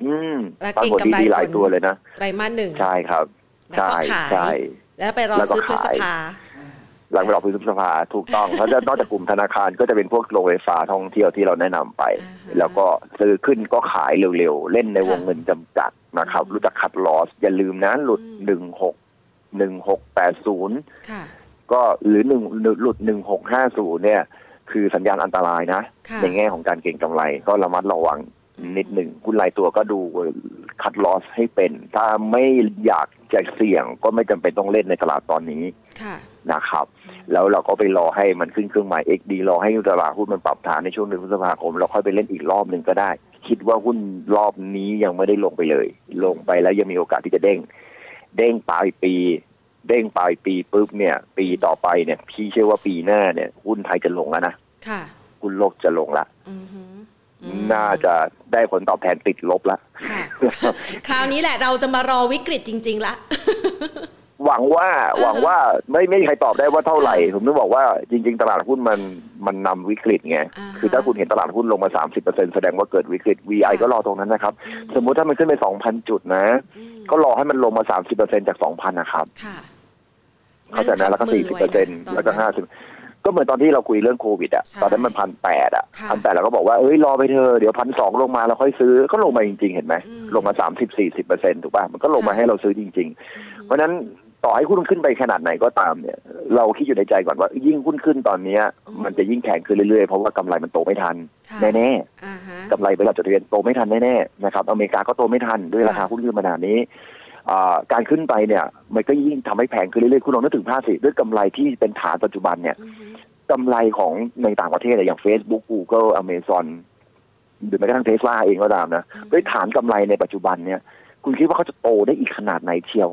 อืมแล้วเก็งกำไรหลายตัวเลยนะไตรมาสหนึ่งใช่ครับใช่ใช่แล้วไปรอซื้อพฤษภาหลังไปรอพฤษภาถูกต้องเพราะจะนอกจากกลุ่มธนาคารก็จะเป็นพวกโรงไฟฟ้าท่องเที่ยวที่เราแนะนำไปแล้วก็ซื้อขึ้นก็ขายเร็วๆเล่นในวงเงินจำกัดนะครับรู้จักคัดลอสอย่าลืมนะหลุดหนึ่งหกหนึ่งหกแปดศูนย์ก็หรือหนึ่งหลุดหนึ่งหกห้าศูนย์เนี่ยคือสัญญาณอันตรายนะในแง่ของการเก็งกำไรก็ระมัดระวังนิดหนึ่งคุณรายตัวก็ดูคัดลอสให้เป็นถ้าไม่อยากจะเสี่ยงก็ไม่จำเป็นต้องเล่นในตลาดตอนนี้นะครับแล้วเราก็ไปรอให้มันขึ้นเครื่องหมาย เอ็กซ์ ดี รอให้ตลาดหุ้นมันปรับฐานในช่วงเดือนพฤษภาคมเราค่อยไปเล่นอีกรอบนึงก็ได้คิดว่าหุ้นรอบนี้ยังไม่ได้ลงไปเลยลงไปแล้วยังมีโอกาสที่จะเด้งเด้งปลายปีเด้งไปปีปุ๊บเนี่ยปีต่อไปเนี่ยพี่เชื่อว่าปีหน้าเนี่ยหุ้นไทยจะลงแล้วนะค่ะหุ้นโลกจะลงละน่าจะได้ผลตอบแทนติดลบละค่ะคราวนี้แหละเราจะมารอวิกฤตจริงๆละหวังว่าหวังว่าไม่ไม่มีใครตอบได้ว่าเท่าไหร่ผมต้องบอกว่าจริงๆตลาดหุ้นมันมันนำวิกฤตไงคือถ้าคุณเห็นตลาดหุ้นลงมา สามสิบเปอร์เซ็นต์ แสดงว่าเกิดวิกฤต วี ไอ ก็รอตรงนั้นนะครับสมมุติถ้ามันขึ้นไป สองพัน จุดนะก็รอให้มันลงมา สามสิบเปอร์เซ็นต์ จาก สองพัน นะครับค่ะเข้าใจนะแล้วก็ สี่สิบเปอร์เซ็นต์ แล้วก็ ห้าสิบเปอร์เซ็นต์ ก็ เหมือนตอนที่เราคุยเรื่องโควิดอ่ะตอนนั้นมัน หนึ่งพันแปดร้อย อ่ะ หนึ่งพันแปดร้อย เราก็บอกว่าเอ้ยรอไปเถอะเดี๋ยว หนึ่งพันสองร้อย ลงมาเราค่อยซื้อก็ลงมาจริงๆเห็นไหมลงมา สามสิบถึงสี่สิบเปอร์เซ็นต์ ถูกป่ะมันก็ลงมาให้เราซื้อจริงๆเพราะนั้นต่อให้หุ้นขึ้นไปขนาดไหนก็ตามเนี่ยเราคิดอยู่ในใจก่อนว่ายิ่งหุ้นขึ้นตอนนี้มันจะยิ่งแข็งขึ้นเรื่อยๆเพราะว่ากำไรมันโตไม่ทันแน่ๆกำไรบริษัทจดทะเบียนโตไม่ทันแน่ๆนะครับอเมริกาก็โตไม่ทันด้วยราคาหุ้นขึ้นขนาดนี้การขึ้นไปเนี่ยมันก็ยิ่งทำให้แพงขึ้นเรื่อยๆคุณลองนึกถึงภาพสิด้วยกำไรที่เป็นฐานปัจจุบันเนี่ยกำไรของในต่างประเทศอย่าง Facebook Google Amazon หรือแม้กระทั่ง Tesla เองก็ตามนะด้วยฐานกำไรในปัจจุบันเนี่ยคุณคิดว่าเขาจะโตได้อีกขนาดไหนเชียว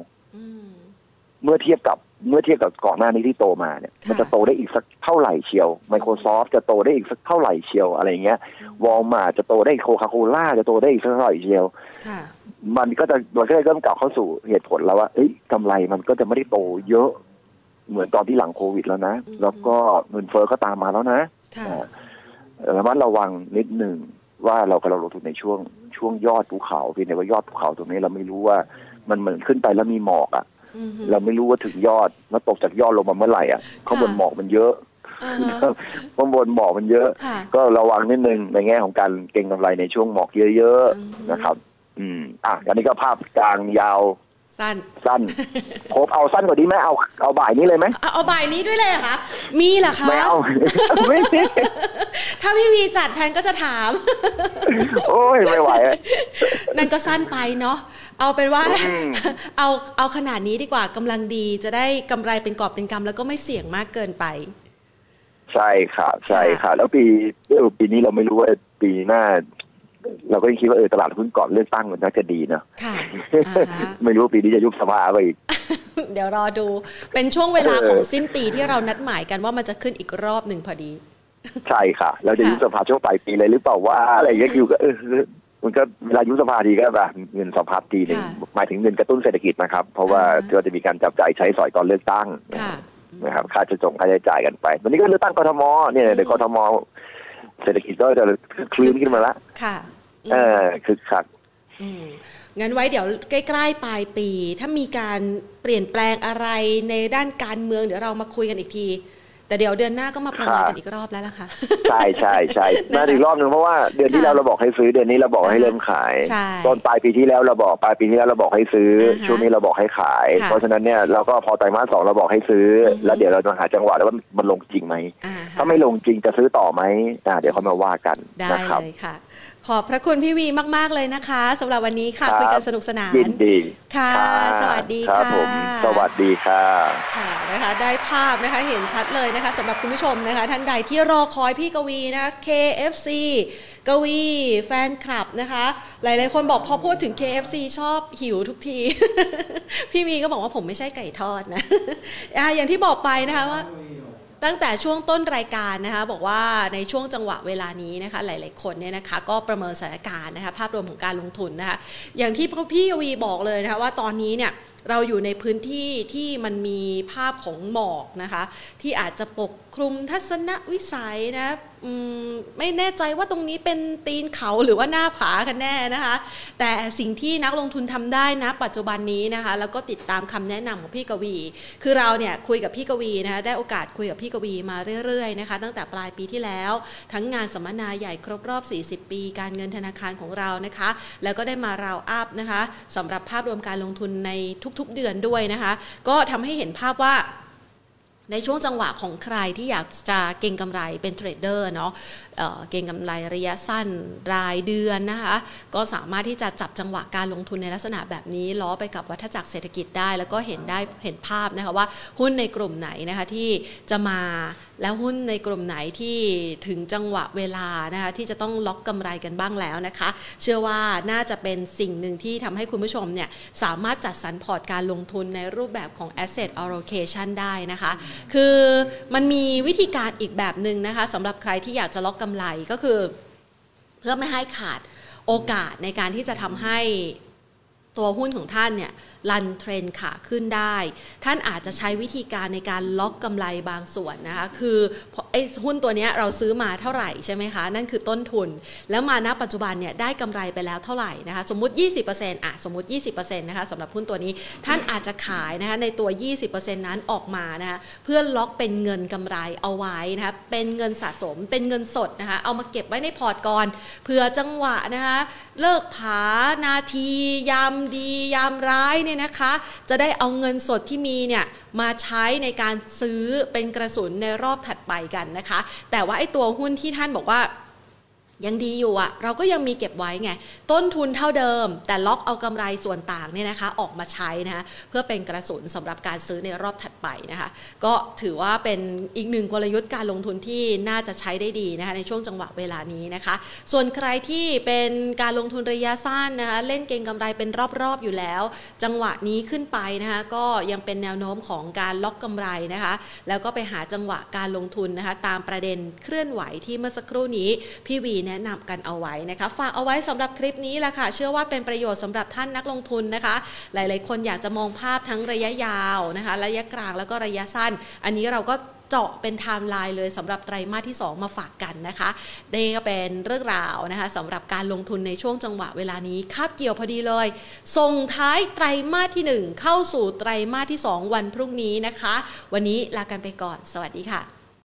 เมื่อเทียบกับเมื่อเทียบกับก่อนหน้านี้ที่โตมาเนี่ยมันจะโตได้อีกสักเท่าไหร่เชียว Microsoft จะโตได้อีกสักเท่าไหร่เชียวอะไรเงี้ย Walmart จะโตได้ Coca-Cola จะโตได้อีกสักเท่าไหร่เชียวมันก็จะมันก็จะเริ่มกลับเข้าสู่เหตุผลแล้วว่าเอ้ยกำไรมันก็จะไม่ได้โตเยอะเหมือนตอนที่หลังโควิดแล้วนะแล้วก็เงินเฟ้อก็ตามมาแล้วนะระมัดระวังนิดนึงว่าเรากำลังลงทุนในช่วงช่วงยอดภูเขาเพียงแต่ว่ายอดภูเขาตรงนี้เราไม่รู้ว่ามันเหมือนขึ้นไปแล้วมีหมอกอ่ะเราไม่รู้ว่าถึงยอดแล้วตกจากยอดลงมาเมื่อไหร่อ่ะข้างบนหมอกมันเยอะข้างบนหมอกมันเยอะก็ระวังนิดนึงในแง่ของการเก็งกำไรในช่วงหมอกเยอะๆนะครับอืมอ่ะอันนี้ก็ภาพกลางยาวสั้นสั้นครบเอาสั้นกว่านี้ไหมเอาเอาบ่ายนี้เลยไหมเอาเอาบ่ายนี้ด้วยเลยเหรอคะมีเหรอคะไม่เอาไม่สิถ้าพี่วีจัดแพนก็จะถามโอ้ยไม่ไหวนั่นก็สั้นไปเนาะเอาเป็นว่าเอาเอาขนาดนี้ดีกว่ากำลังดีจะได้กำไรเป็นกอบเป็นกำแล้วก็ไม่เสี่ยงมากเกินไปใช่ค่ะใช่ค่ะแล้วปีปีนี้เราไม่รู้ว่าปีหน้าเราก็ยังคิดว่าเออตลาดหุ้นก่อนเลือกตั้งมันน่าจะดีเนาะค่ะ ไม่รู้ปีนี้จะยุบสภาไปอีก เดี๋ยวรอดูเป็นช่วงเวลา ของสิ้นปีที่เรานัดหมายกันว่ามันจะขึ้นอีกรอบหนึ่งพอดีใช่ค่ะเราจะยุบสภาช่วงปลายปีเลยหรือเปล่าว่าอะไรอย่างเงี้ยอยู่ก็มันก็เวลายุบสภาดีก็แบบเงินสภาดีหนึ่งหมายถึงเงินกระตุ้นเศรษฐกิจนะครับเพราะว่าเราจะมีการจับจ่ายใช้สอยก่อนเลือกตั้งนะครับค่าจะส่งค่าใช้จ่ายกันไปวันนี้ก็เลือกตั้งกทมเนี่ยเดี๋ยวกทมเศรษฐกิจก็จะคลื่นขึ้นมาละค่ะเออคือขัดงั้นไว้เดี๋ยวใกล้ๆปลายปีถ้ามีการเปลี่ยนแปลงอะไรในด้านการเมืองเดี๋ยวเรามาคุยกันอีกทีแต่เดี๋ยวเดือนหน้าก็มาประเมินกันอีกรอบแล้วล่ะค่ะใช่ใช่ใช่มาอีกรอบนึงเพราะว่าเดือนที่แล้วเราบอกให้ซื้อเดือนนี้เราบอกให้เริ่มขายตอนปลายปีที่แล้วเราบอกปลายปีที่แล้วเราบอกให้ซื้อช่วงนี้เราบอกให้ขายเพราะฉะนั้นเนี่ยเราก็พอไตรมาสสองเราบอกให้ซื้อแล้วเดี๋ยวเราจะหาจังหวะว่ามันลงจริงไหมถ้าไม่ลงจริงจะซื้อต่อไหมอ่าเดี๋ยวเขามาว่ากันนะครับได้เลยค่ะขอบพระคุณพี่วีมากๆเลยนะคะสำหรับวันนี้ค่ะคุยกันสนุกสนานยินดีค่ะสวัสดีค่ะครับผมสวัสดีค่ะค่ะนะคะได้ภาพนะคะเห็นชัดเลยนะคะสำหรับคุณผู้ชมนะคะท่านใดที่รอคอยพี่กวีนะ เค เอฟ ซี กวีแฟนคลับนะคะหลายๆคนบอกพอพูดถึง เค เอฟ ซี ชอบหิวทุกที พี่วีก็บอกว่าผมไม่ใช่ไก่ทอดนะ อ่ะอย่างที่บอกไปนะคะว่าตั้งแต่ช่วงต้นรายการนะคะบอกว่าในช่วงจังหวะเวลานี้นะคะหลายๆคนเนี่ยนะคะก็ประเมินสถานการณ์นะคะภาพรวมของการลงทุนนะคะอย่างที่พี่วีบอกเลยนะคะว่าตอนนี้เนี่ยเราอยู่ในพื้นที่ที่มันมีภาพของหมอกนะคะที่อาจจะปกคลุมทัศนวิสัยนะไม่แน่ใจว่าตรงนี้เป็นตีนเขาหรือว่าหน้าผากันแน่นะคะแต่สิ่งที่นักลงทุนทำได้นะปัจจุบันนี้นะคะแล้วก็ติดตามคำแนะนำของพี่กวีคือเราเนี่ยคุยกับพี่กวีนะคะได้โอกาสคุยกับพี่กวีมาเรื่อยๆนะคะตั้งแต่ปลายปีที่แล้วทั้งงานสัมมนาใหญ่ครบรอบสี่สิบปีการเงินธนาคารของเรานะคะแล้วก็ได้มาราวอัพนะคะสำหรับภาพรวมการลงทุนในทุกๆเดือนด้วยนะคะก็ทำให้เห็นภาพว่าในช่วงจังหวะของใครที่อยากจะเก็งกำไรเป็นเทรดเดอร์เนาะ เอ่อ เก็งกำไรระยะสั้นรายเดือนนะคะก็สามารถที่จะจับจังหวะการลงทุนในลักษณะแบบนี้ล้อไปกับวัฏจักรเศรษฐกิจได้แล้วก็เห็นได้เห็นภาพนะคะว่าหุ้นในกลุ่มไหนนะคะที่จะมาแล้วหุ้นในกลุ่มไหนที่ถึงจังหวะเวลานะคะที่จะต้องล็อกกำไรกันบ้างแล้วนะคะเชื่อว่าน่าจะเป็นสิ่งหนึ่งที่ทำให้คุณผู้ชมเนี่ยสามารถจัดสรรพอร์ตการลงทุนในรูปแบบของ asset allocation ได้นะคะคือมันมีวิธีการอีกแบบนึงนะคะสำหรับใครที่อยากจะล็อกกำไรก็คือเพื่อไม่ให้ขาดโอกาสในการที่จะทำให้ ตัวหุ้นของท่านเนี่ยรันเทรนขาขึ้นได้ท่านอาจจะใช้วิธีการในการล็อกกำไรบางส่วนนะคะคือไอ้หุ้นตัวนี้เราซื้อมาเท่าไหร่ใช่ไหมคะนั่นคือต้นทุนแล้วมาณปัจจุบันเนี่ยได้กำไรไปแล้วเท่าไหร่นะคะสมมุติ ยี่สิบเปอร์เซ็นต์ อ่ะสมมุติ ยี่สิบเปอร์เซ็นต์ นะคะสำหรับหุ้นตัวนี้ท่านอาจจะขายนะคะในตัว ยี่สิบเปอร์เซ็นต์ นั้นออกมานะคะเพื่อล็อกเป็นเงินกำไรเอาไว้นะคะเป็นเงินสะสมเป็นเงินสดนะคะเอามาเก็บไว้ในพอร์ตก่อนเผื่อจังหวะนะคะเลิกผานาทียามดียามร้ายเนี่ยนะคะจะได้เอาเงินสดที่มีเนี่ยมาใช้ในการซื้อเป็นกระสุนในรอบถัดไปกันนะคะแต่ว่าไอ้ตัวหุ้นที่ท่านบอกว่ายังดีอยู่อ่ะเราก็ยังมีเก็บไว้ไงต้นทุนเท่าเดิมแต่ล็อกเอากำไรส่วนต่างเนี่ยนะคะออกมาใช้นะคะเพื่อเป็นกระสุนสำหรับการซื้อในรอบถัดไปนะคะก็ถือว่าเป็นอีกหนึ่งกลยุทธ์การลงทุนที่น่าจะใช้ได้ดีนะคะในช่วงจังหวะเวลานี้นะคะส่วนใครที่เป็นการลงทุนระยะสั้นนะคะเล่นเก็งกำไรเป็นรอบๆอยู่แล้วจังหวะนี้ขึ้นไปนะคะก็ยังเป็นแนวโน้มของการล็อกกำไรนะคะแล้วก็ไปหาจังหวะการลงทุนนะคะตามประเด็นเคลื่อนไหวที่เมื่อสักครู่นี้พี่วีแนะนำกันเอาไว้นะคะฝากเอาไว้สำหรับคลิปนี้แหละค่ะเชื่อว่าเป็นประโยชน์สำหรับท่านนักลงทุนนะคะหลายๆคนอยากจะมองภาพทั้งระยะยาวนะคะระยะกลางแล้วก็ระยะสั้นอันนี้เราก็เจาะเป็นไทม์ไลน์เลยสำหรับไตรมาสที่สองมาฝากกันนะคะนี่ก็เป็นเรื่องราวนะคะสำหรับการลงทุนในช่วงจังหวะเวลานี้คาบเกี่ยวพอดีเลยส่งท้ายไตรมาสที่หนึ่งเข้าสู่ไตรมาสที่สองวันพรุ่งนี้นะคะวันนี้ลากันไปก่อนสวัสดีค่ะ